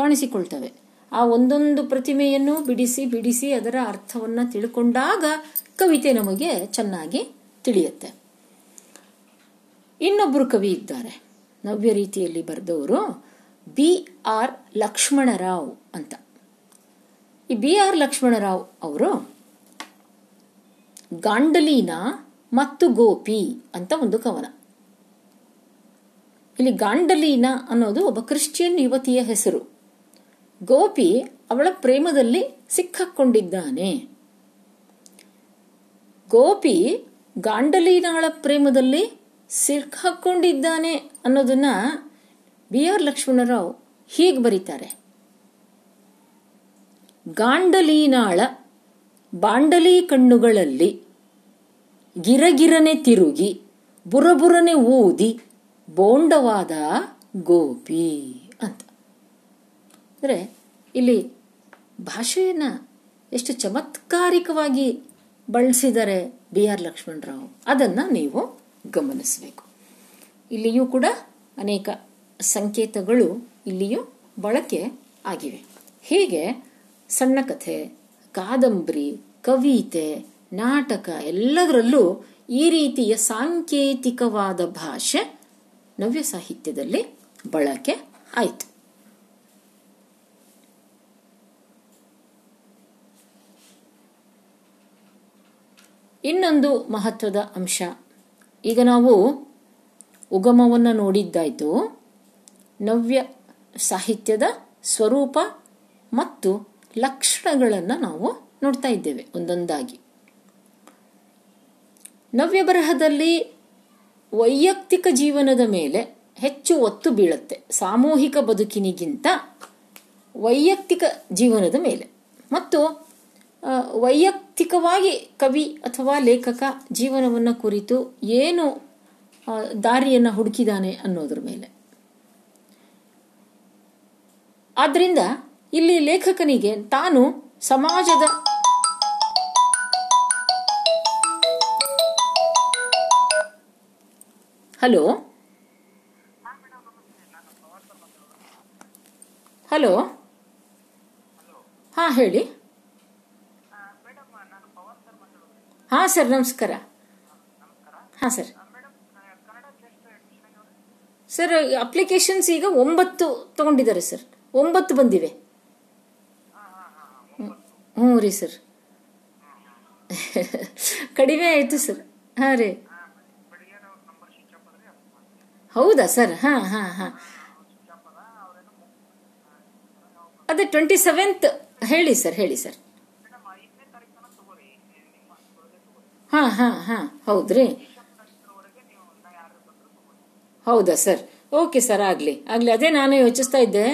ಕಾಣಿಸಿಕೊಳ್ತವೆ. ಆ ಒಂದೊಂದು ಪ್ರತಿಮೆಯನ್ನು ಬಿಡಿಸಿ ಬಿಡಿಸಿ ಅದರ ಅರ್ಥವನ್ನು ತಿಳ್ಕೊಂಡಾಗ ಕವಿತೆ ನಮಗೆ ಚೆನ್ನಾಗಿ ತಿಳಿಯುತ್ತೆ. ಇನ್ನೊಬ್ಬರು ಕವಿ ಇದ್ದಾರೆ ನವ್ಯ ರೀತಿಯಲ್ಲಿ ಬರೆದವರು, BR ಲಕ್ಷ್ಮಣರಾವ್ ಅಂತ. ಈ BR ಲಕ್ಷ್ಮಣರಾವ್ ಅವರು ಗಾಂಡಲೀನ ಮತ್ತು ಗೋಪಿ ಅಂತ ಒಂದು ಕವನ. ಇಲ್ಲಿ ಗಾಂಡಲೀನ ಅನ್ನೋದು ಒಬ್ಬ ಕ್ರಿಶ್ಚಿಯನ್ ಯುವತಿಯ ಹೆಸರು, ಗೋಪಿ ಅವಳ ಪ್ರೇಮದಲ್ಲಿ ಸಿಕ್ಕಾಕೊಂಡಿದ್ದಾನೆ. ಗೋಪಿ ಗಾಂಡಲೀನಳ ಪ್ರೇಮದಲ್ಲಿ ಸಿಕ್ಕಾಕೊಂಡಿದ್ದಾನೆ ಅನ್ನೋದನ್ನ BR ಲಕ್ಷ್ಮಣರಾವ್ ಹೀಗೆ ಬರೀತಾರೆ: ಗಾಂಡಲೀನಾಳ ಬಾಂಡಲಿ ಕಣ್ಣುಗಳಲ್ಲಿ ಗಿರಗಿರನೆ ತಿರುಗಿ ಬುರಬುರನೆ ಊದಿ ಬೋಂಡವಾದ ಗೋಪಿ ಅಂತ. ಅಂದರೆ ಇಲ್ಲಿ ಭಾಷೆಯನ್ನು ಎಷ್ಟು ಚಮತ್ಕಾರಿಕವಾಗಿ ಬಳಸಿದರೆ BR ಲಕ್ಷ್ಮಣರಾವ್, ಅದನ್ನು ನೀವು ಗಮನಿಸಬೇಕು. ಇಲ್ಲಿಯೂ ಕೂಡ ಅನೇಕ ಸಂಕೇತಗಳು ಇಲ್ಲಿಯೂ ಬಳಕೆ ಆಗಿವೆ. ಹೀಗೆ ಸಣ್ಣ ಕಥೆ, ಕಾದಂಬರಿ, ಕವಿತೆ, ನಾಟಕ ಎಲ್ಲದರಲ್ಲೂ ಈ ರೀತಿಯ ಸಾಂಕೇತಿಕವಾದ ಭಾಷೆ ನವ್ಯ ಸಾಹಿತ್ಯದಲ್ಲಿ ಬಳಕೆ ಆಯಿತು. ಇನ್ನೊಂದು ಮಹತ್ವದ ಅಂಶ. ಈಗ ನಾವು ಉಗಮವನ್ನು ನೋಡಿದ್ದಾಯಿತು, ನವ್ಯ ಸಾಹಿತ್ಯದ ಸ್ವರೂಪ ಮತ್ತು ಲಕ್ಷಣಗಳನ್ನು ನಾವು ನೋಡ್ತಾ ಇದ್ದೇವೆ ಒಂದೊಂದಾಗಿ. ನವ್ಯ ಬರಹದಲ್ಲಿ ವೈಯಕ್ತಿಕ ಜೀವನದ ಮೇಲೆ ಹೆಚ್ಚು ಒತ್ತು ಬೀಳುತ್ತೆ, ಸಾಮೂಹಿಕ ಬದುಕಿನಿಗಿಂತ ವೈಯಕ್ತಿಕ ಜೀವನದ ಮೇಲೆ. ಮತ್ತು ವೈಯಕ್ತಿಕವಾಗಿ ಕವಿ ಅಥವಾ ಲೇಖಕ ಜೀವನವನ್ನು ಕುರಿತು ಏನು ದಾರಿಯನ್ನು ಹುಡುಕಿದ್ದಾನೆ ಅನ್ನೋದ್ರ ಮೇಲೆ. ಆದ್ದರಿಂದ ಇಲ್ಲಿ ಲೇಖಕನಿಗೆ ತಾನು ಸಮಾಜದ ಹಲೋ ಹಾ ಹೇಳಿ. ಹಾ ಸರ್ ನಮಸ್ಕಾರ. ಹಾ ಸರ್ ಸರ್ ಅಪ್ಲಿಕೇಶನ್ಸ್ ಈಗ 9 ತಗೊಂಡಿದ್ದಾರೆ ಸರ್, 9 ಬಂದಿವೆ. ಹ್ಞೂ ರೀ ಸರ್, ಕಡಿಮೆ ಆಯಿತು ಸರ್. ಹಾಂ ರೀ, ಹೌದಾ ಸರ್? ಹಾಂ ಹಾಂ ಹಾಂ ಅದೇ 27th ಹೇಳಿ ಸರ್, ಹೇಳಿ ಸರ್. ಹಾಂ ಹಾಂ ಹಾಂ ಹೌದ್ರಿ, ಹೌದಾ ಸರ್? ಓಕೆ ಸರ್, ಆಗಲಿ ಆಗಲಿ. ಅದೇ ನಾನು ಯೋಚಿಸ್ತಾ ಇದ್ದೆ,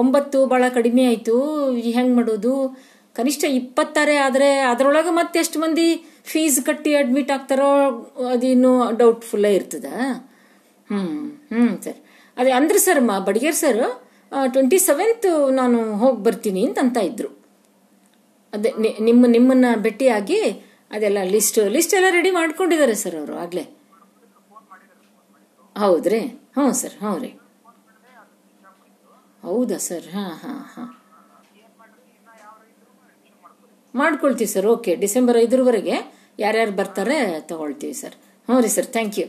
9 ಭಾಳ ಕಡಿಮೆ ಆಯಿತು, ಹೆಂಗೆ ಮಾಡೋದು? ಕನಿಷ್ಠ 20 ಆದರೆ ಅದರೊಳಗೆ ಮತ್ತೆ ಎಷ್ಟು ಮಂದಿ ಫೀಸ್ ಕಟ್ಟಿ ಅಡ್ಮಿಟ್ ಆಗ್ತಾರೋ ಅದಿನ್ನೂ ಡೌಟ್ಫುಲ್ಲೇ ಇರ್ತದೆ. ಹ್ಞೂ ಹ್ಞೂ ಸರ್, ಅದೇ ಅಂದ್ರೆ ಸರ್ ಬಡಿಗೇರ್ ಸರ್ 27th ನಾನು ಹೋಗಿ ಬರ್ತೀನಿ ಅಂತ ಇದ್ರು. ಅದೇ ನಿಮ್ಮನ್ನು ಭೇಟಿಯಾಗಿ ಅದೆಲ್ಲ ಲಿಸ್ಟ್ ಎಲ್ಲ ರೆಡಿ ಮಾಡ್ಕೊಂಡಿದ್ದಾರೆ ಸರ್ ಅವರು ಆಗಲೇ. ಹೌದ್ರಿ, ಹ್ಞೂ ಸರ್, ಹ್ಞೂ ರೀ, ಹೌದಾ ಸರ್? ಹಾಂ ಹಾಂ ಹಾಂ ಮಾಡ್ಕೊಳ್ತೀವಿ ಸರ್. ಓಕೆ, ಡಿಸೆಂಬರ್ 5 ಯಾರ್ಯಾರು ಬರ್ತಾರೆ ತಗೊಳ್ತೀವಿ ಸರ್. ಹ್ಞೂ ರೀ ಸರ್, ಥ್ಯಾಂಕ್ ಯು.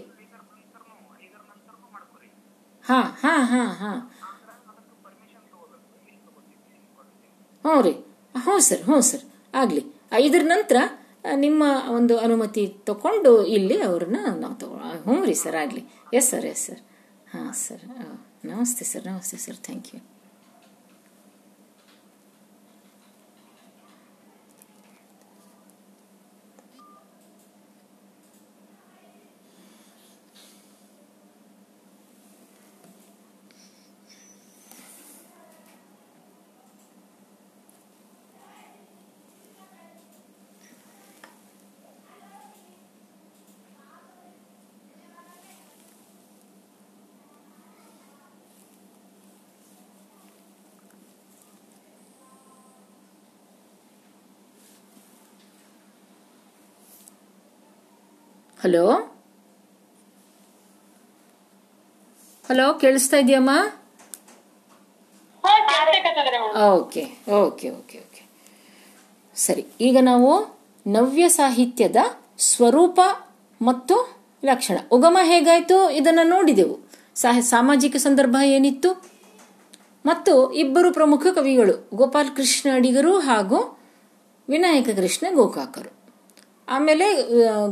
ಹಾಂ ಹಾಂ ಹಾಂ ಹಾಂ ಹ್ಞೂ ರೀ, ಹ್ಞೂ ಸರ್, ಹ್ಞೂ ಸರ್, ಆಗಲಿ. 5 ನಂತರ ನಿಮ್ಮ ಒಂದು ಅನುಮತಿ ತಗೊಂಡು ಇಲ್ಲಿ ಅವ್ರನ್ನ ನಾವು ಹ್ಞೂ ರೀ ಸರ್, ಆಗಲಿ. Yes sir, yes sir. ಹಾಂ ಸರ್, ನಮಸ್ತೆ ಸರ್, ನಮಸ್ತೆ sir, thank you. Hello hello, ಕೇಳಿಸ್ತಾ ಇದೆಯಮ್ಮ? ಓಕೆ ಓಕೆ ಓಕೆ ಓಕೆ ಸರಿ, ಈಗ ನಾವು ನವ್ಯ ಸಾಹಿತ್ಯದ ಸ್ವರೂಪ ಮತ್ತು ಲಕ್ಷಣ, ಉಗಮ ಹೇಗಾಯಿತು ಇದನ್ನು ನೋಡಿದೆವು. ಸಾಮಾಜಿಕ ಸಂದರ್ಭ ಏನಿತ್ತು ಮತ್ತು ಇಬ್ಬರು ಪ್ರಮುಖ ಕವಿಗಳು ಗೋಪಾಲ್ ಕೃಷ್ಣ ಅಡಿಗರು ಹಾಗೂ ವಿನಾಯಕ ಕೃಷ್ಣ ಗೋಕಾಕರು. ಆಮೇಲೆ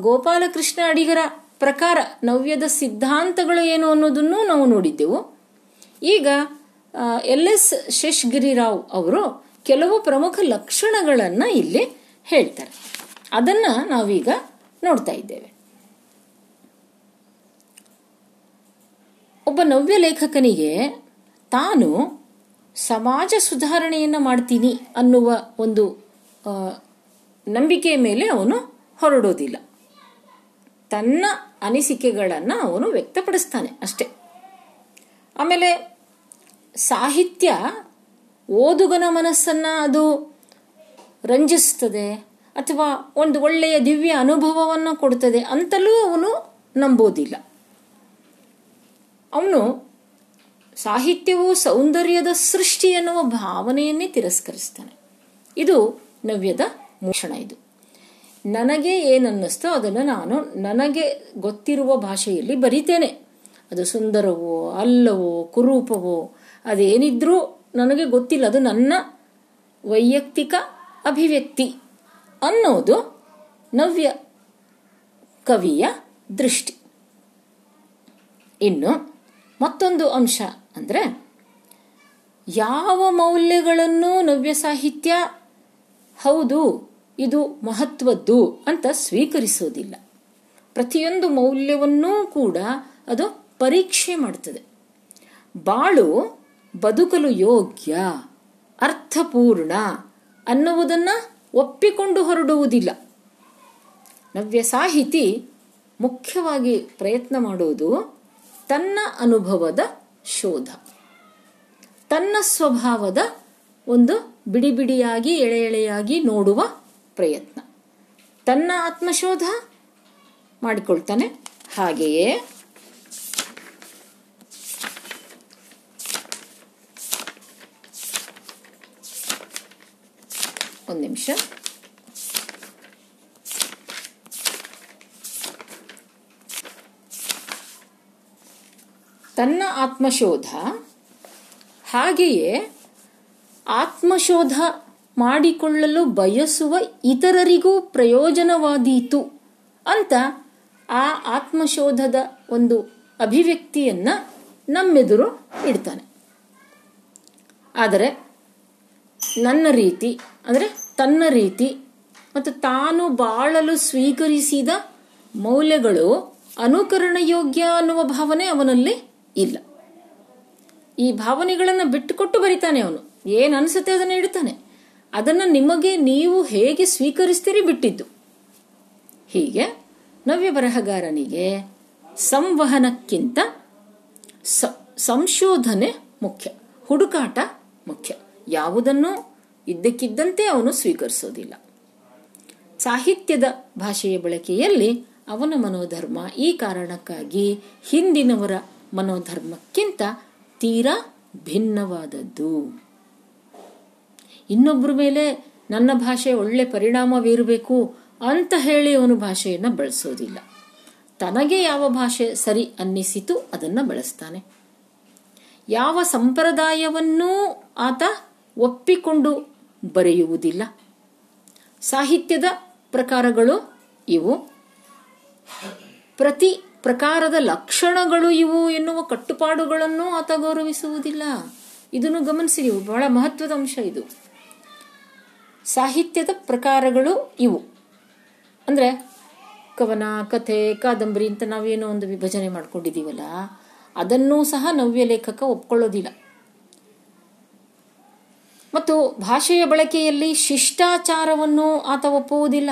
ಗೋಪಾಲಕೃಷ್ಣ ಅಡಿಗರ ಪ್ರಕಾರ ನವ್ಯದ ಸಿದ್ಧಾಂತಗಳು ಏನು ಅನ್ನೋದನ್ನು ನಾವು ನೋಡಿದ್ದೆವು. ಈಗ LS ಶೇಷಗಿರಿರಾವ್ ಅವರು ಕೆಲವು ಪ್ರಮುಖ ಲಕ್ಷಣಗಳನ್ನು ಇಲ್ಲಿ ಹೇಳ್ತಾರೆ, ಅದನ್ನು ನಾವೀಗ ನೋಡ್ತಾ ಇದ್ದೇವೆ. ಒಬ್ಬ ನವ್ಯ ಲೇಖಕನಿಗೆ ತಾನು ಸಮಾಜ ಸುಧಾರಣೆಯನ್ನು ಮಾಡ್ತೀನಿ ಅನ್ನುವ ಒಂದು ನಂಬಿಕೆಯ ಮೇಲೆ ಅವನು ಹೊರಡೋದಿಲ್ಲ, ತನ್ನ ಅನಿಸಿಕೆಗಳನ್ನು ಅವನು ವ್ಯಕ್ತಪಡಿಸ್ತಾನೆ ಅಷ್ಟೆ. ಆಮೇಲೆ ಸಾಹಿತ್ಯ ಓದುಗನ ಮನಸ್ಸನ್ನು ಅದು ರಂಜಿಸ್ತದೆ ಅಥವಾ ಒಂದು ಒಳ್ಳೆಯ ದಿವ್ಯ ಅನುಭವವನ್ನು ಕೊಡ್ತದೆ ಅಂತಲೂ ಅವನು ನಂಬೋದಿಲ್ಲ. ಅವನು ಸಾಹಿತ್ಯವು ಸೌಂದರ್ಯದ ಸೃಷ್ಟಿ ಎನ್ನುವ ಭಾವನೆಯನ್ನೇ ತಿರಸ್ಕರಿಸ್ತಾನೆ. ಇದು ನವ್ಯದ ಮೋಷಣ. ಇದು ನನಗೆ ಏನನ್ನಿಸ್ತೋ ಅದನ್ನು ನಾನು ನನಗೆ ಗೊತ್ತಿರುವ ಭಾಷೆಯಲ್ಲಿ ಬರಿತೇನೆ, ಅದು ಸುಂದರವೋ ಅಲ್ಲವೋ ಕುರೂಪವೋ ಅದೇನಿದ್ರೂ ನನಗೆ ಗೊತ್ತಿಲ್ಲ, ಅದು ನನ್ನ ವೈಯಕ್ತಿಕ ಅಭಿವ್ಯಕ್ತಿ ಅನ್ನೋದು ನವ್ಯ ಕವಿಯ ದೃಷ್ಟಿ. ಇನ್ನು ಮತ್ತೊಂದು ಅಂಶ ಅಂದರೆ, ಯಾವ ಮೌಲ್ಯಗಳನ್ನು ನವ್ಯ ಸಾಹಿತ್ಯ ಹೌದು ಇದು ಮಹತ್ವದ್ದು ಅಂತ ಸ್ವೀಕರಿಸೋದಿಲ್ಲ. ಪ್ರತಿಯೊಂದು ಮೌಲ್ಯವನ್ನೂ ಕೂಡ ಅದು ಪರೀಕ್ಷೆ ಮಾಡ್ತದೆ. ಬಾಳು ಬದುಕಲು ಯೋಗ್ಯ, ಅರ್ಥಪೂರ್ಣ ಅನ್ನುವುದನ್ನು ಒಪ್ಪಿಕೊಂಡು ಹೊರಡುವುದಿಲ್ಲ. ನವ್ಯ ಸಾಹಿತಿ ಮುಖ್ಯವಾಗಿ ಪ್ರಯತ್ನ ಮಾಡೋದು ತನ್ನ ಅನುಭವದ ಶೋಧ, ತನ್ನ ಸ್ವಭಾವದ ಒಂದು ಬಿಡಿ ಬಿಡಿಯಾಗಿ ಎಳೆ ಎಳೆಯಾಗಿ ನೋಡುವ ಪ್ರಯತ್ನ, ತನ್ನ ಆತ್ಮಶೋಧ ಮಾಡಿಕೊಳ್ತಾನೆ. ಹಾಗೆಯೇ ಒಂದು ನಿಮಿಷ, ತನ್ನ ಆತ್ಮಶೋಧ, ಹಾಗೆಯೇ ಆತ್ಮಶೋಧ ಮಾಡಿಕೊಳ್ಳಲು ಬಯಸುವ ಇತರರಿಗೂ ಪ್ರಯೋಜನವಾದೀತು ಅಂತ ಆ ಆತ್ಮಶೋಧದ ಒಂದು ಅಭಿವ್ಯಕ್ತಿಯನ್ನು ನಮ್ಮೆದುರು ಇಡ್ತಾನೆ. ಆದರೆ ನನ್ನ ರೀತಿ ಅಂದರೆ ತನ್ನ ರೀತಿ ಮತ್ತು ತಾನು ಬಾಳಲು ಸ್ವೀಕರಿಸಿದ ಮೌಲ್ಯಗಳು ಅನುಕರಣಯೋಗ್ಯ ಅನ್ನುವ ಭಾವನೆ ಅವನಲ್ಲಿ ಇಲ್ಲ. ಈ ಭಾವನೆಗಳನ್ನು ಬಿಟ್ಟುಕೊಟ್ಟು ಬರಿತಾನೆ ಅವನು. ಏನು ಅನಿಸುತ್ತೆ ಅದನ್ನು ಇಡ್ತಾನೆ. ಅದನ್ನು ನಿಮಗೆ ನೀವು ಹೇಗೆ ಸ್ವೀಕರಿಸ್ತೀರಿ ಬಿಟ್ಟಿದ್ದು. ಹೀಗೆ ನವ್ಯ ಬರಹಗಾರನಿಗೆ ಸಂವಹನಕ್ಕಿಂತ ಸಂಶೋಧನೆ ಮುಖ್ಯ, ಹುಡುಕಾಟ ಮುಖ್ಯ. ಯಾವುದನ್ನು ಇದ್ದಕ್ಕಿದ್ದಂತೆ ಅವನು ಸ್ವೀಕರಿಸೋದಿಲ್ಲ. ಸಾಹಿತ್ಯದ ಭಾಷೆಯ ಬಳಕೆಯಲ್ಲಿ ಅವನ ಮನೋಧರ್ಮ ಈ ಕಾರಣಕ್ಕಾಗಿ ಹಿಂದಿನವರ ಮನೋಧರ್ಮಕ್ಕಿಂತ ತೀರಾ ಭಿನ್ನವಾದದ್ದು. ಇನ್ನೊಬ್ಬರ ಮೇಲೆ ನನ್ನ ಭಾಷೆ ಒಳ್ಳೆ ಪರಿಣಾಮ ಬೀರಬೇಕು ಅಂತ ಹೇಳಿ ಅವನು ಭಾಷೆಯನ್ನು ಬಳಸೋದಿಲ್ಲ. ತನಗೆ ಯಾವ ಭಾಷೆ ಸರಿ ಅನ್ನಿಸಿತು ಅದನ್ನು ಬಳಸ್ತಾನೆ. ಯಾವ ಸಂಪ್ರದಾಯವನ್ನೂ ಆತ ಒಪ್ಪಿಕೊಂಡು ಬರೆಯುವುದಿಲ್ಲ. ಸಾಹಿತ್ಯದ ಪ್ರಕಾರಗಳು ಇವು, ಪ್ರತಿ ಪ್ರಕಾರದ ಲಕ್ಷಣಗಳು ಇವು ಎನ್ನುವ ಕಟ್ಟುಪಾಡುಗಳನ್ನು ಆತ ಗೌರವಿಸುವುದಿಲ್ಲ. ಇದನ್ನು ಗಮನಿಸಿ, ಇವು ಬಹಳ ಮಹತ್ವದ ಅಂಶ. ಇದು ಸಾಹಿತ್ಯದ ಪ್ರಕಾರಗಳು ಇವು ಅಂದರೆ ಕವನ, ಕಥೆ, ಕಾದಂಬರಿ ಅಂತ ನಾವೇನೋ ಒಂದು ವಿಭಜನೆ ಮಾಡ್ಕೊಂಡಿದ್ದೀವಲ್ಲ, ಅದನ್ನೂ ಸಹ ನವ್ಯ ಲೇಖಕ ಒಪ್ಕೊಳ್ಳೋದಿಲ್ಲ. ಮತ್ತು ಭಾಷೆಯ ಬಳಕೆಯಲ್ಲಿ ಶಿಷ್ಟಾಚಾರವನ್ನು ಆತ ಒಪ್ಪುವುದಿಲ್ಲ.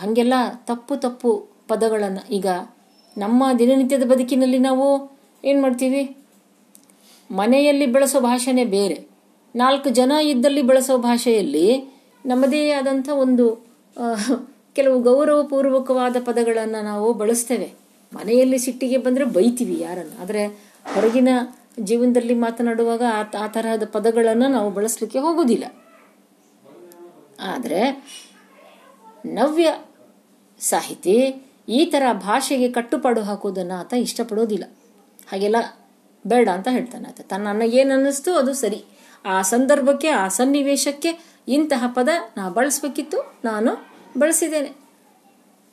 ಹಾಗೆಲ್ಲ ತಪ್ಪು ತಪ್ಪು ಪದಗಳನ್ನು ಈಗ ನಮ್ಮ ದಿನನಿತ್ಯದ ಬದುಕಿನಲ್ಲಿ ನಾವು ಏನು ಮಾಡ್ತೀವಿ? ಮನೆಯಲ್ಲಿ ಬಳಸೋ ಭಾಷೆನೇ ಬೇರೆ, 4 ಜನ ಇದ್ದಲ್ಲಿ ಬಳಸೋ ಭಾಷೆಯಲ್ಲಿ ನಮ್ಮದೇ ಆದಂಥ ಒಂದು ಕೆಲವು ಗೌರವಪೂರ್ವಕವಾದ ಪದಗಳನ್ನು ನಾವು ಬಳಸ್ತೇವೆ. ಮನೆಯಲ್ಲಿ ಸಿಟ್ಟಿಗೆ ಬಂದರೆ ಬೈತೀವಿ ಯಾರನ್ನು, ಆದರೆ ಹೊರಗಿನ ಜೀವನದಲ್ಲಿ ಮಾತನಾಡುವಾಗ ಆ ತರಹದ ಪದಗಳನ್ನು ನಾವು ಬಳಸಲಿಕ್ಕೆ ಹೋಗೋದಿಲ್ಲ. ಆದರೆ ನವ್ಯ ಸಾಹಿತಿ ಈ ಥರ ಭಾಷೆಗೆ ಕಟ್ಟುಪಾಡು ಹಾಕೋದನ್ನು ಆತ ಇಷ್ಟಪಡೋದಿಲ್ಲ. ಹಾಗೆಲ್ಲ ಬೇಡ ಅಂತ ಹೇಳ್ತಾನೆ ಆತ. ತನ್ನ ಏನು ಅನ್ನಿಸ್ತು ಅದು ಸರಿ, ಆ ಸಂದರ್ಭಕ್ಕೆ ಆ ಸನ್ನಿವೇಶಕ್ಕೆ ಇಂತಹ ಪದ ನಾನು ಬಳಸಬೇಕಿತ್ತು, ನಾನು ಬಳಸಿದ್ದೇನೆ.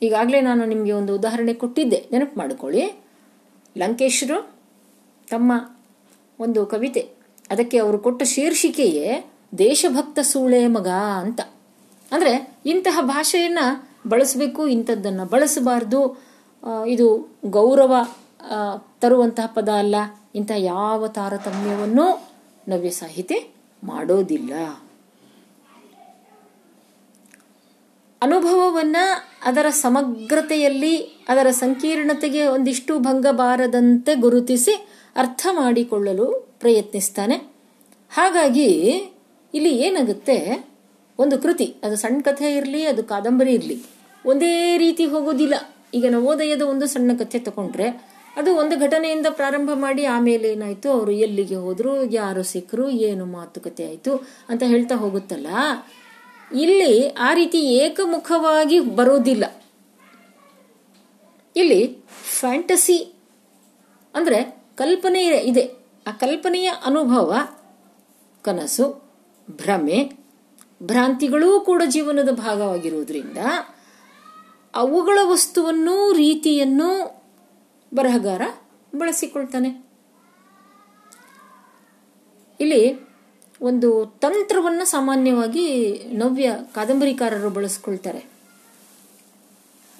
ಈಗಾಗಲೇ ನಾನು ನಿಮಗೆ ಒಂದು ಉದಾಹರಣೆ ಕೊಟ್ಟಿದ್ದೆ, ನೆನಪು ಮಾಡಿಕೊಳ್ಳಿ. ಲಂಕೇಶರು ತಮ್ಮ ಒಂದು ಕವಿತೆ, ಅದಕ್ಕೆ ಅವರು ಕೊಟ್ಟ ಶೀರ್ಷಿಕೆಯೇ ದೇಶಭಕ್ತ ಸೂಳೆ ಮಗ ಅಂತ. ಅಂದರೆ ಇಂತಹ ಭಾಷೆಯನ್ನು ಬಳಸಬೇಕು, ಇಂಥದ್ದನ್ನು ಬಳಸಬಾರ್ದು, ಇದು ಗೌರವ ತರುವಂತಹ ಪದ ಅಲ್ಲ, ಇಂತಹ ಯಾವ ತಾರತಮ್ಯವನ್ನು ನವ್ಯ ಸಾಹಿತಿ ಮಾಡೋದಿಲ್ಲ. ಅನುಭವವನ್ನು ಅದರ ಸಮಗ್ರತೆಯಲ್ಲಿ, ಅದರ ಸಂಕೀರ್ಣತೆಗೆ ಒಂದಿಷ್ಟು ಭಂಗ ಬಾರದಂತೆ ಗುರುತಿಸಿ ಅರ್ಥ ಮಾಡಿಕೊಳ್ಳಲು ಪ್ರಯತ್ನಿಸ್ತಾನೆ. ಹಾಗಾಗಿ ಇಲ್ಲಿ ಏನಾಗುತ್ತೆ, ಒಂದು ಕೃತಿ, ಅದು ಸಣ್ಣ ಕಥೆ ಇರಲಿ, ಅದು ಕಾದಂಬರಿ ಇರಲಿ, ಒಂದೇ ರೀತಿ ಹೋಗೋದಿಲ್ಲ. ಈಗ ನವೋದಯದ ಒಂದು ಸಣ್ಣ ಕಥೆ ತಗೊಂಡ್ರೆ ಅದು ಒಂದು ಘಟನೆಯಿಂದ ಪ್ರಾರಂಭ ಮಾಡಿ ಆಮೇಲೆ ಏನಾಯಿತು, ಅವರು ಎಲ್ಲಿಗೆ ಹೋದರು, ಯಾರು ಸಿಕ್ಕರು, ಏನು ಮಾತುಕತೆ ಆಯಿತು ಅಂತ ಹೇಳ್ತಾ ಹೋಗುತ್ತಲ್ಲ. ಇಲ್ಲಿ ಆ ರೀತಿ ಏಕಮುಖವಾಗಿ ಬರೋದಿಲ್ಲ. ಇಲ್ಲಿ ಫ್ಯಾಂಟಸಿ ಅಂದರೆ ಕಲ್ಪನೆ ಇದೆ. ಆ ಕಲ್ಪನೆಯ ಅನುಭವ, ಕನಸು, ಭ್ರಮೆ, ಭ್ರಾಂತಿಗಳೂ ಕೂಡ ಜೀವನದ ಭಾಗವಾಗಿರುವುದರಿಂದ ಅವುಗಳ ವಸ್ತುವನ್ನು ರೀತಿಯನ್ನು ಬರಹಗಾರ ಬಳಸಿಕೊಳ್ತಾನೆ. ಇಲ್ಲಿ ಒಂದು ತಂತ್ರವನ್ನು ಸಾಮಾನ್ಯವಾಗಿ ನವ್ಯ ಕಾದಂಬರಿಕಾರರು ಬಳಸ್ಕೊಳ್ತಾರೆ.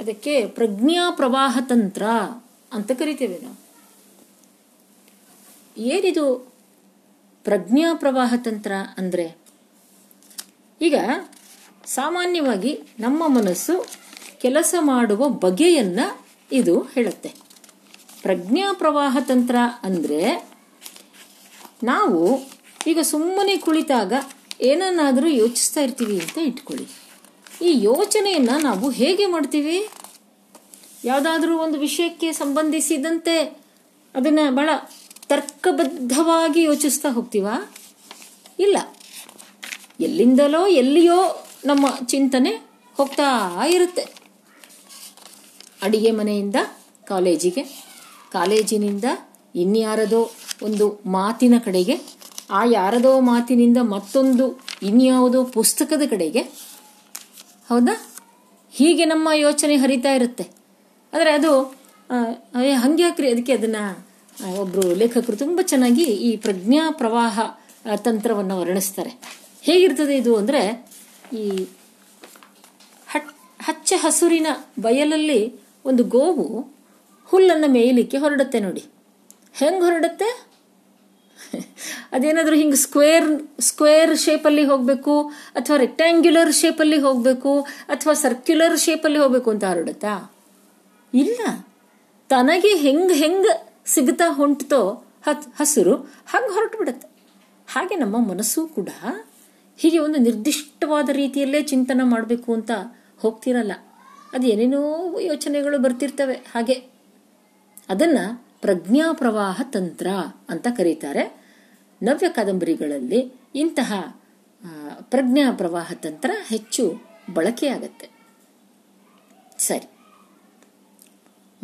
ಅದಕ್ಕೆ ಪ್ರಜ್ಞಾ ಪ್ರವಾಹ ತಂತ್ರ ಅಂತ ಕರಿತೇವೆ ನಾವು. ಏನಿದು ಪ್ರಜ್ಞಾ ಪ್ರವಾಹ ತಂತ್ರ ಅಂದರೆ, ಈಗ ಸಾಮಾನ್ಯವಾಗಿ ನಮ್ಮ ಮನಸ್ಸು ಕೆಲಸ ಮಾಡುವ ಬಗೆಯನ್ನು ಇದು ಹೇಳುತ್ತೆ. ಪ್ರಜ್ಞಾ ಪ್ರವಾಹ ತಂತ್ರ ಅಂದರೆ, ನಾವು ಈಗ ಸುಮ್ಮನೆ ಕುಳಿತಾಗ ಏನನ್ನಾದರೂ ಯೋಚಿಸ್ತಾ ಇರ್ತೀವಿ ಅಂತ ಇಟ್ಕೊಳ್ಳಿ. ಈ ಯೋಚನೆಯನ್ನು ನಾವು ಹೇಗೆ ಮಾಡ್ತೀವಿ? ಯಾವುದಾದ್ರೂ ಒಂದು ವಿಷಯಕ್ಕೆ ಸಂಬಂಧಿಸಿದಂತೆ ಅದನ್ನು ಬಹಳ ತರ್ಕಬದ್ಧವಾಗಿ ಯೋಚಿಸ್ತಾ ಹೋಗ್ತೀವಾ? ಇಲ್ಲ, ಎಲ್ಲಿಂದಲೋ ಎಲ್ಲಿಯೋ ನಮ್ಮ ಚಿಂತನೆ ಹೋಗ್ತಾ ಇರುತ್ತೆ. ಅಡಿಗೆ ಮನೆಯಿಂದ ಕಾಲೇಜಿಗೆ, ಕಾಲೇಜಿನಿಂದ ಇನ್ಯಾರದೋ ಒಂದು ಮಾತಿನ ಕಡೆಗೆ, ಆ ಯಾರದೋ ಮಾತಿನಿಂದ ಮತ್ತೊಂದು ಇನ್ಯಾವುದೋ ಪುಸ್ತಕದ ಕಡೆಗೆ, ಹೌದಾ? ಹೀಗೆ ನಮ್ಮ ಯೋಚನೆ ಹರಿತಾ ಇರುತ್ತೆ. ಆದರೆ ಅದು ಹಂಗ್ಯಾಕ್ರಿ, ಅದಕ್ಕೆ ಅದನ್ನು ಒಬ್ಬರು ಲೇಖಕರು ತುಂಬ ಚೆನ್ನಾಗಿ ಈ ಪ್ರಜ್ಞಾ ಪ್ರವಾಹ ತಂತ್ರವನ್ನು ವರ್ಣಿಸ್ತಾರೆ. ಹೇಗಿರ್ತದೆ ಇದು ಅಂದರೆ, ಈ ಹಚ್ಚ ಹಸುರಿನ ಬಯಲಲ್ಲಿ ಒಂದು ಗೋವು ಹುಲ್ಲನ್ನು ಮೇಯಲಿಕ್ಕೆ ಹೊರಡುತ್ತೆ. ನೋಡಿ ಹೆಂಗೆ ಹೊರಡುತ್ತೆ. ಅದೇನಾದರೂ ಹಿಂಗೆ ಸ್ಕ್ವೇರ್ ಶೇಪಲ್ಲಿ ಹೋಗಬೇಕು, ಅಥವಾ ರೆಕ್ಟ್ಯಾಂಗ್ಯುಲರ್ ಶೇಪಲ್ಲಿ ಹೋಗಬೇಕು, ಅಥವಾ ಸರ್ಕ್ಯುಲರ್ ಶೇಪಲ್ಲಿ ಹೋಗಬೇಕು ಅಂತ ಹೊರಡುತ್ತಾ? ಇಲ್ಲ, ತನಗೆ ಹೆಂಗೆ ಸಿಗುತ್ತಾ ಹೊಂಟತೋ ಹಸಿರು ಹಾಗೆ ಹೊರಟು ಬಿಡುತ್ತೆ. ಹಾಗೆ ನಮ್ಮ ಮನಸ್ಸು ಕೂಡ ಹೀಗೆ ಒಂದು ನಿರ್ದಿಷ್ಟವಾದ ರೀತಿಯಲ್ಲೇ ಚಿಂತನೆ ಮಾಡಬೇಕು ಅಂತ ಹೋಗ್ತಿರಲ್ಲ. ಅದು ಏನೇನೋ ಯೋಚನೆಗಳು ಬರ್ತಿರ್ತವೆ. ಹಾಗೆ ಅದನ್ನು ಪ್ರಜ್ಞಾ ಪ್ರವಾಹ ತಂತ್ರ ಅಂತ ಕರೀತಾರೆ. ನವ್ಯ ಕಾದಂಬರಿಗಳಲ್ಲಿ ಇಂತಹ ಪ್ರಜ್ಞಾ ಪ್ರವಾಹ ತಂತ್ರ ಹೆಚ್ಚು ಬಳಕೆಯಾಗತ್ತೆ. ಸರಿ,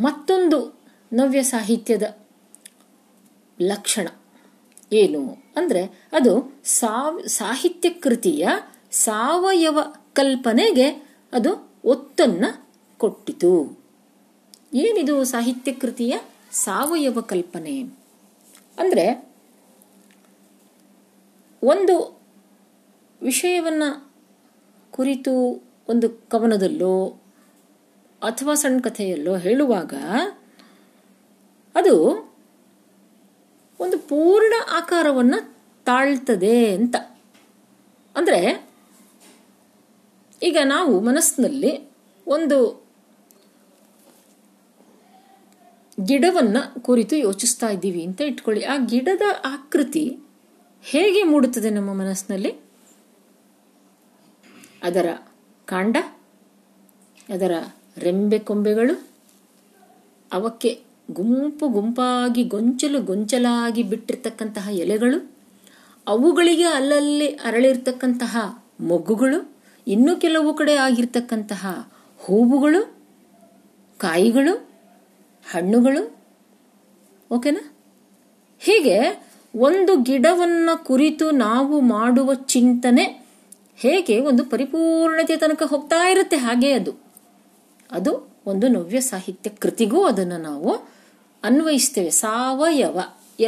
ಮತ್ತೊಂದು ನವ್ಯ ಸಾಹಿತ್ಯದ ಲಕ್ಷಣ ಏನು ಅಂದರೆ, ಅದು ಸಾಹಿತ್ಯ ಕೃತಿಯ ಸಾವಯವ ಕಲ್ಪನೆಗೆ ಅದು ಒತ್ತನ್ನು ಕೊಟ್ಟಿತು. ಏನಿದು ಸಾಹಿತ್ಯ ಕೃತಿಯ ಸಾವಯವ ಕಲ್ಪನೆ ಅಂದರೆ, ಒಂದು ವಿಷಯವನ್ನು ಕುರಿತು ಒಂದು ಕವನದಲ್ಲೋ ಅಥವಾ ಸಣ್ಣ ಕಥೆಯಲ್ಲೋ ಹೇಳುವಾಗ ಅದು ಒಂದು ಪೂರ್ಣ ಆಕಾರವನ್ನು ತಾಳ್ತದೆ ಅಂತ. ಅಂದರೆ ಈಗ ನಾವು ಮನಸ್ಸಿನಲ್ಲಿ ಒಂದು ಗಿಡವನ್ನು ಕುರಿತು ಯೋಚಿಸ್ತಾ ಇದ್ದೀವಿ ಅಂತ ಇಟ್ಕೊಳ್ಳಿ. ಆ ಗಿಡದ ಆಕೃತಿ ಹೇಗೆ ಮೂಡುತ್ತದೆ ನಮ್ಮ ಮನಸ್ಸಿನಲ್ಲಿ? ಅದರ ಕಾಂಡ, ಅದರ ರೆಂಬೆ ಕೊಂಬೆಗಳು, ಅವಕ್ಕೆ ಗುಂಪು ಗುಂಪಾಗಿ ಗೊಂಚಲಾಗಿ ಬಿಟ್ಟಿರ್ತಕ್ಕಂತಹ ಎಲೆಗಳು, ಅವುಗಳಿಗೆ ಅಲ್ಲಲ್ಲಿ ಅರಳಿರ್ತಕ್ಕಂತಹ ಮೊಗ್ಗುಗಳು, ಇನ್ನೂ ಕೆಲವು ಕಡೆ ಆಗಿರ್ತಕ್ಕಂತಹ ಹೂವುಗಳು, ಕಾಯಿಗಳು, ಹಣ್ಣುಗಳು. ಓಕೆನಾ? ಹೀಗೆ ಒಂದು ಗಿಡವನ್ನು ಕುರಿತು ನಾವು ಮಾಡುವ ಚಿಂತನೆ ಹೇಗೆ ಒಂದು ಪರಿಪೂರ್ಣತೆಯ ತನಕ ಹೋಗ್ತಾ ಇರುತ್ತೆ, ಹಾಗೆ ಅದು ಒಂದು ನವ್ಯ ಸಾಹಿತ್ಯ ಕೃತಿಗೂ ಅದನ್ನು ನಾವು ಅನ್ವಯಿಸ್ತೇವೆ. ಸಾವಯವ,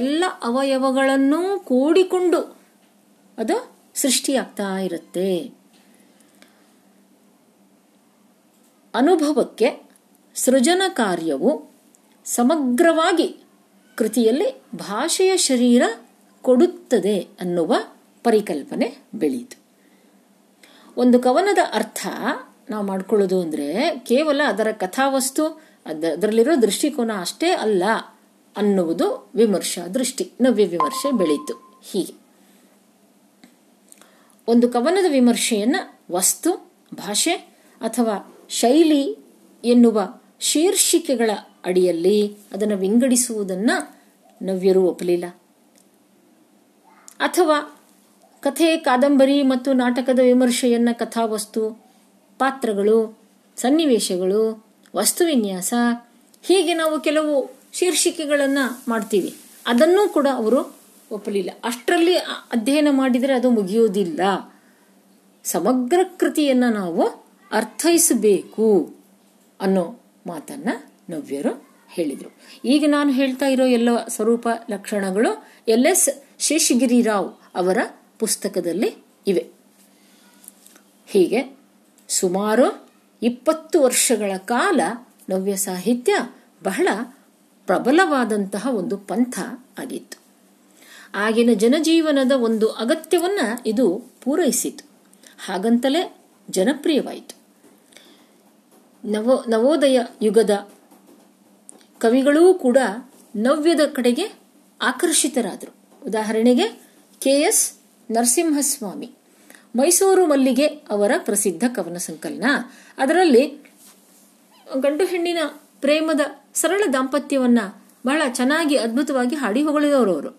ಎಲ್ಲ ಅವಯವಗಳನ್ನೂ ಕೂಡಿಕೊಂಡು ಅದು ಸೃಷ್ಟಿಯಾಗ್ತಾ ಇರುತ್ತೆ. ಅನುಭವಕ್ಕೆ ಸೃಜನ ಕಾರ್ಯವು ಸಮಗ್ರವಾಗಿ ಕೃತಿಯಲ್ಲಿ ಭಾಷೆಯ ಶರೀರ ಕೊಡುತ್ತದೆ ಅನ್ನುವ ಪರಿಕಲ್ಪನೆ ಬೆಳೆಯಿತು. ಒಂದು ಕವನದ ಅರ್ಥ ನಾವು ಮಾಡ್ಕೊಳ್ಳೋದು ಅಂದರೆ ಕೇವಲ ಅದರ ಕಥಾವಸ್ತು, ಅದರಲ್ಲಿರೋ ದೃಷ್ಟಿಕೋನ ಅಷ್ಟೇ ಅಲ್ಲ ಅನ್ನುವುದು ನವ್ಯ ವಿಮರ್ಶೆ ಬೆಳೀತು. ಹೀಗೆ ಒಂದು ಕವನದ ವಿಮರ್ಶೆಯನ್ನು ವಸ್ತು, ಭಾಷೆ ಅಥವಾ ಶೈಲಿ ಎನ್ನುವ ಶೀರ್ಷಿಕೆಗಳ ಅಡಿಯಲ್ಲಿ ಅದನ್ನು ವಿಂಗಡಿಸುವುದನ್ನು ನವ್ಯರು ಒಪ್ಪಲಿಲ್ಲ. ಅಥವಾ ಕಥೆ, ಕಾದಂಬರಿ ಮತ್ತು ನಾಟಕದ ವಿಮರ್ಶೆಯನ್ನು ಕಥಾವಸ್ತು, ಪಾತ್ರಗಳು, ಸನ್ನಿವೇಶಗಳು, ವಸ್ತುವಿನ್ಯಾಸ, ಹೀಗೆ ನಾವು ಕೆಲವು ಶೀರ್ಷಿಕೆಗಳನ್ನು ಮಾಡ್ತೀವಿ. ಅದನ್ನೂ ಕೂಡ ಅವರು ಒಪ್ಪಲಿಲ್ಲ. ಅಷ್ಟರಲ್ಲಿ ಅಧ್ಯಯನ ಮಾಡಿದರೆ ಅದು ಮುಗಿಯೋದಿಲ್ಲ. ಸಮಗ್ರ ಕೃತಿಯನ್ನು ನಾವು ಅರ್ಥೈಸಬೇಕು ಅನ್ನೋ ಮಾತನ್ನು ನವ್ಯರು ಹೇಳಿದರು. ಈಗ ನಾನು ಹೇಳ್ತಾ ಇರೋ ಎಲ್ಲ ಸ್ವರೂಪ ಲಕ್ಷಣಗಳು LS ಶೇಷಗಿರಿ ರಾವ್ ಅವರ ಪುಸ್ತಕದಲ್ಲಿ ಇವೆ. ಹೀಗೆ ಸುಮಾರು 20 ವರ್ಷಗಳ ಕಾಲ ನವ್ಯ ಸಾಹಿತ್ಯ ಬಹಳ ಪ್ರಬಲವಾದಂತಹ ಒಂದು ಪಂಥ ಆಗಿತ್ತು. ಆಗಿನ ಜನಜೀವನದ ಒಂದು ಅಗತ್ಯವನ್ನು ಇದು ಪೂರೈಸಿತು, ಹಾಗಂತಲೇ ಜನಪ್ರಿಯವಾಯಿತು. ನವೋದಯ ಯುಗದ ಕವಿಗಳೂ ಕೂಡ ನವ್ಯದ ಕಡೆಗೆ ಆಕರ್ಷಿತರಾದರು. ಉದಾಹರಣೆಗೆ KS ನರಸಿಂಹಸ್ವಾಮಿ, ಮೈಸೂರು ಮಲ್ಲಿಗೆ ಅವರ ಪ್ರಸಿದ್ಧ ಕವನ ಸಂಕಲನ, ಅದರಲ್ಲಿ ಗಂಡು ಹೆಣ್ಣಿನ ಪ್ರೇಮದ ಸರಳ ದಾಂಪತ್ಯವನ್ನ ಬಹಳ ಚೆನ್ನಾಗಿ ಅದ್ಭುತವಾಗಿ ಹಾಡಿ ಹೊಗಳಿದವರು.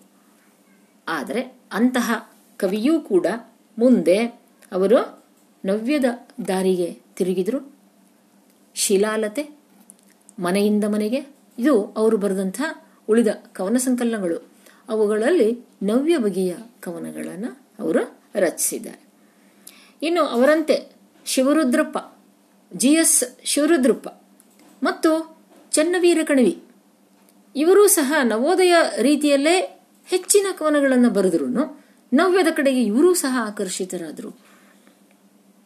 ಆದರೆ ಅಂತಹ ಕವಿಯೂ ಕೂಡ ಮುಂದೆ ಅವರು ನವ್ಯದ ದಾರಿಗೆ ತಿರುಗಿದರು. ಶಿಲಾಲತೆ, ಮನೆಯಿಂದ ಮನೆಗೆ, ಇದು ಅವರು ಬರೆದಂಥ ಉಳಿದ ಕವನ ಸಂಕಲನಗಳು. ಅವುಗಳಲ್ಲಿ ನವ್ಯ ಬಗೆಯ ಕವನಗಳನ್ನು ಅವರು ರಚಿಸಿದ್ದಾರೆ. ಇನ್ನು ಅವರಂತೆ ಶಿವರುದ್ರಪ್ಪ, GS ಶಿವರುದ್ರಪ್ಪ ಮತ್ತು ಚನ್ನವೀರ ಕಣವಿ ಇವರೂ ಸಹ ನವೋದಯ ರೀತಿಯಲ್ಲೇ ಹೆಚ್ಚಿನ ಕವನಗಳನ್ನು ಬರೆದ್ರು. ನವ್ಯದ ಕಡೆಗೆ ಇವರೂ ಸಹ ಆಕರ್ಷಿತರಾದರು,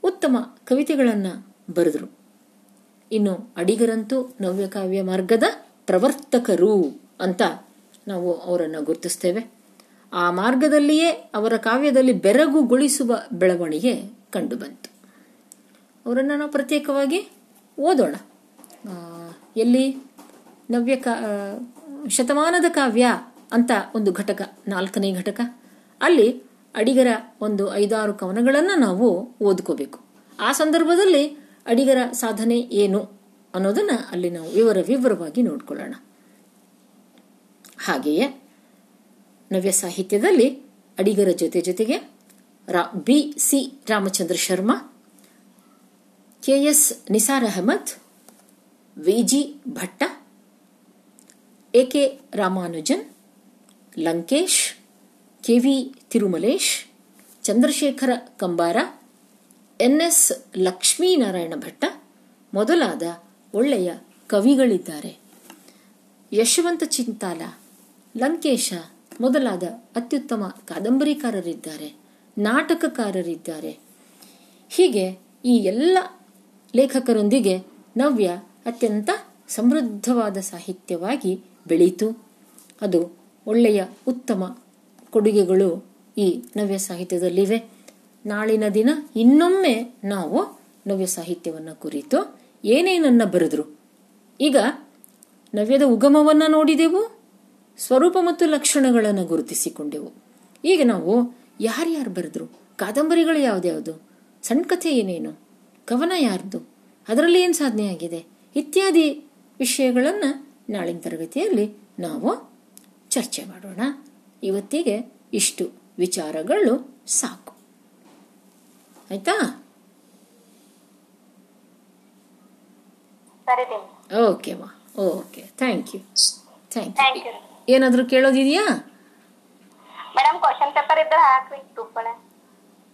ಉತ್ತಮ ಕವಿತೆಗಳನ್ನು ಬರೆದರು. ಇನ್ನು ಅಡಿಗರಂತೂ ನವ್ಯ ಕಾವ್ಯ ಮಾರ್ಗದ ಪ್ರವರ್ತಕರು ಅಂತ ನಾವು ಅವರನ್ನು ಗುರುತಿಸ್ತೇವೆ. ಆ ಮಾರ್ಗದಲ್ಲಿಯೇ ಅವರ ಕಾವ್ಯದಲ್ಲಿ ಬೆರಗುಗೊಳಿಸುವ ಬೆಳವಣಿಗೆ ಕಂಡುಬಂತು. ಅವರನ್ನು ನಾವು ಪ್ರತ್ಯೇಕವಾಗಿ ಓದೋಣ. ಎಲ್ಲಿ ನವ್ಯ ಶತಮಾನದ ಕಾವ್ಯ ಅಂತ ಒಂದು ಘಟಕ, 4ನೇ ಘಟಕ, ಅಲ್ಲಿ ಅಡಿಗರ ಒಂದು 5-6 ಕವನಗಳನ್ನು ನಾವು ಓದ್ಕೋಬೇಕು. ಆ ಸಂದರ್ಭದಲ್ಲಿ ಅಡಿಗರ ಸಾಧನೆ ಏನು ಅನ್ನೋದನ್ನ ಅಲ್ಲಿ ನಾವು ವಿವರವಾಗಿ ನೋಡ್ಕೊಳ್ಳೋಣ. ಹಾಗೆಯೇ ನವ್ಯ ಸಾಹಿತ್ಯದಲ್ಲಿ ಅಡಿಗರ ಜೊತೆಗೆ BC Ramachandra Sharma, KS Nisar Ahmed, VG Bhatta, AK Ramanujan, Lankesh, KV Thirumalesh, Chandrashekhar Kambara, NS Lakshminarayana Bhatta ಮೊದಲಾದ ಒಳ್ಳೆಯ ಕವಿಗಳಿದ್ದಾರೆ. ಯಶವಂತ ಚಿಂತಾಲ, ಲಂಕೇಶ ಮೊದಲಾದ ಅತ್ಯುತ್ತಮ ಕಾದಂಬರಿಕಾರರಿದ್ದಾರೆ, ನಾಟಕಕಾರರಿದ್ದಾರೆ. ಹೀಗೆ ಈ ಎಲ್ಲ ಲೇಖಕರೊಂದಿಗೆ ನವ್ಯ ಅತ್ಯಂತ ಸಮೃದ್ಧವಾದ ಸಾಹಿತ್ಯವಾಗಿ ಬೆಳೀತು. ಅದು ಒಳ್ಳೆಯ ಉತ್ತಮ ಕೊಡುಗೆಗಳು ಈ ನವ್ಯ ಸಾಹಿತ್ಯದಲ್ಲಿವೆ. ನಾಳಿನ ದಿನ ಇನ್ನೊಮ್ಮೆ ನಾವು ನವ್ಯ ಸಾಹಿತ್ಯವನ್ನು ಕುರಿತು ಏನೇನನ್ನ ಬರೆದ್ರು, ಈಗ ನವ್ಯದ ಉಗಮವನ್ನು ನೋಡಿದೆವು, ಸ್ವರೂಪ ಮತ್ತು ಲಕ್ಷಣಗಳನ್ನು ಗುರುತಿಸಿಕೊಂಡೆವು. ಈಗ ನಾವು ಯಾರ್ಯಾರು ಬರೆದ್ರು, ಕಾದಂಬರಿಗಳು ಯಾವ್ದ್ಯಾವುದು, ಸಣ್ಣ ಕಥೆ ಏನೇನು, ಕವನ ಯಾರ್ದು, ಅದರಲ್ಲಿ ಏನು ಸಾಧನೆ ಆಗಿದೆ ಇತ್ಯಾದಿ ವಿಷಯಗಳನ್ನು ನಾಳಿನ ತರಗತಿಯಲ್ಲಿ ನಾವು ಚರ್ಚೆ ಮಾಡೋಣ. ಇವತ್ತಿಗೆ ಇಷ್ಟು ವಿಚಾರಗಳು ಸಾಕು, ಆಯ್ತಾ? ಓಕೆ ಮಾ, okay, thank you, thank you. ಏನಾದರೂ ಕೇಳೋದಿದೆಯಾ?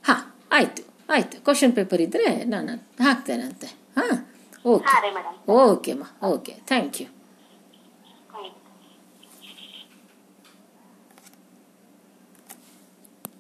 ಹಾ, ಆಯ್ತು, ಕ್ವಶನ್ ಪೇಪರ್ ಇದ್ರೆ ನಾನು ಹಾಕ್ತೇನಂತೆ. ಹಾ, ಓಕೆ ಓಕೆ ಮಾ, ಓಕೆ, ಥ್ಯಾಂಕ್ ಯು.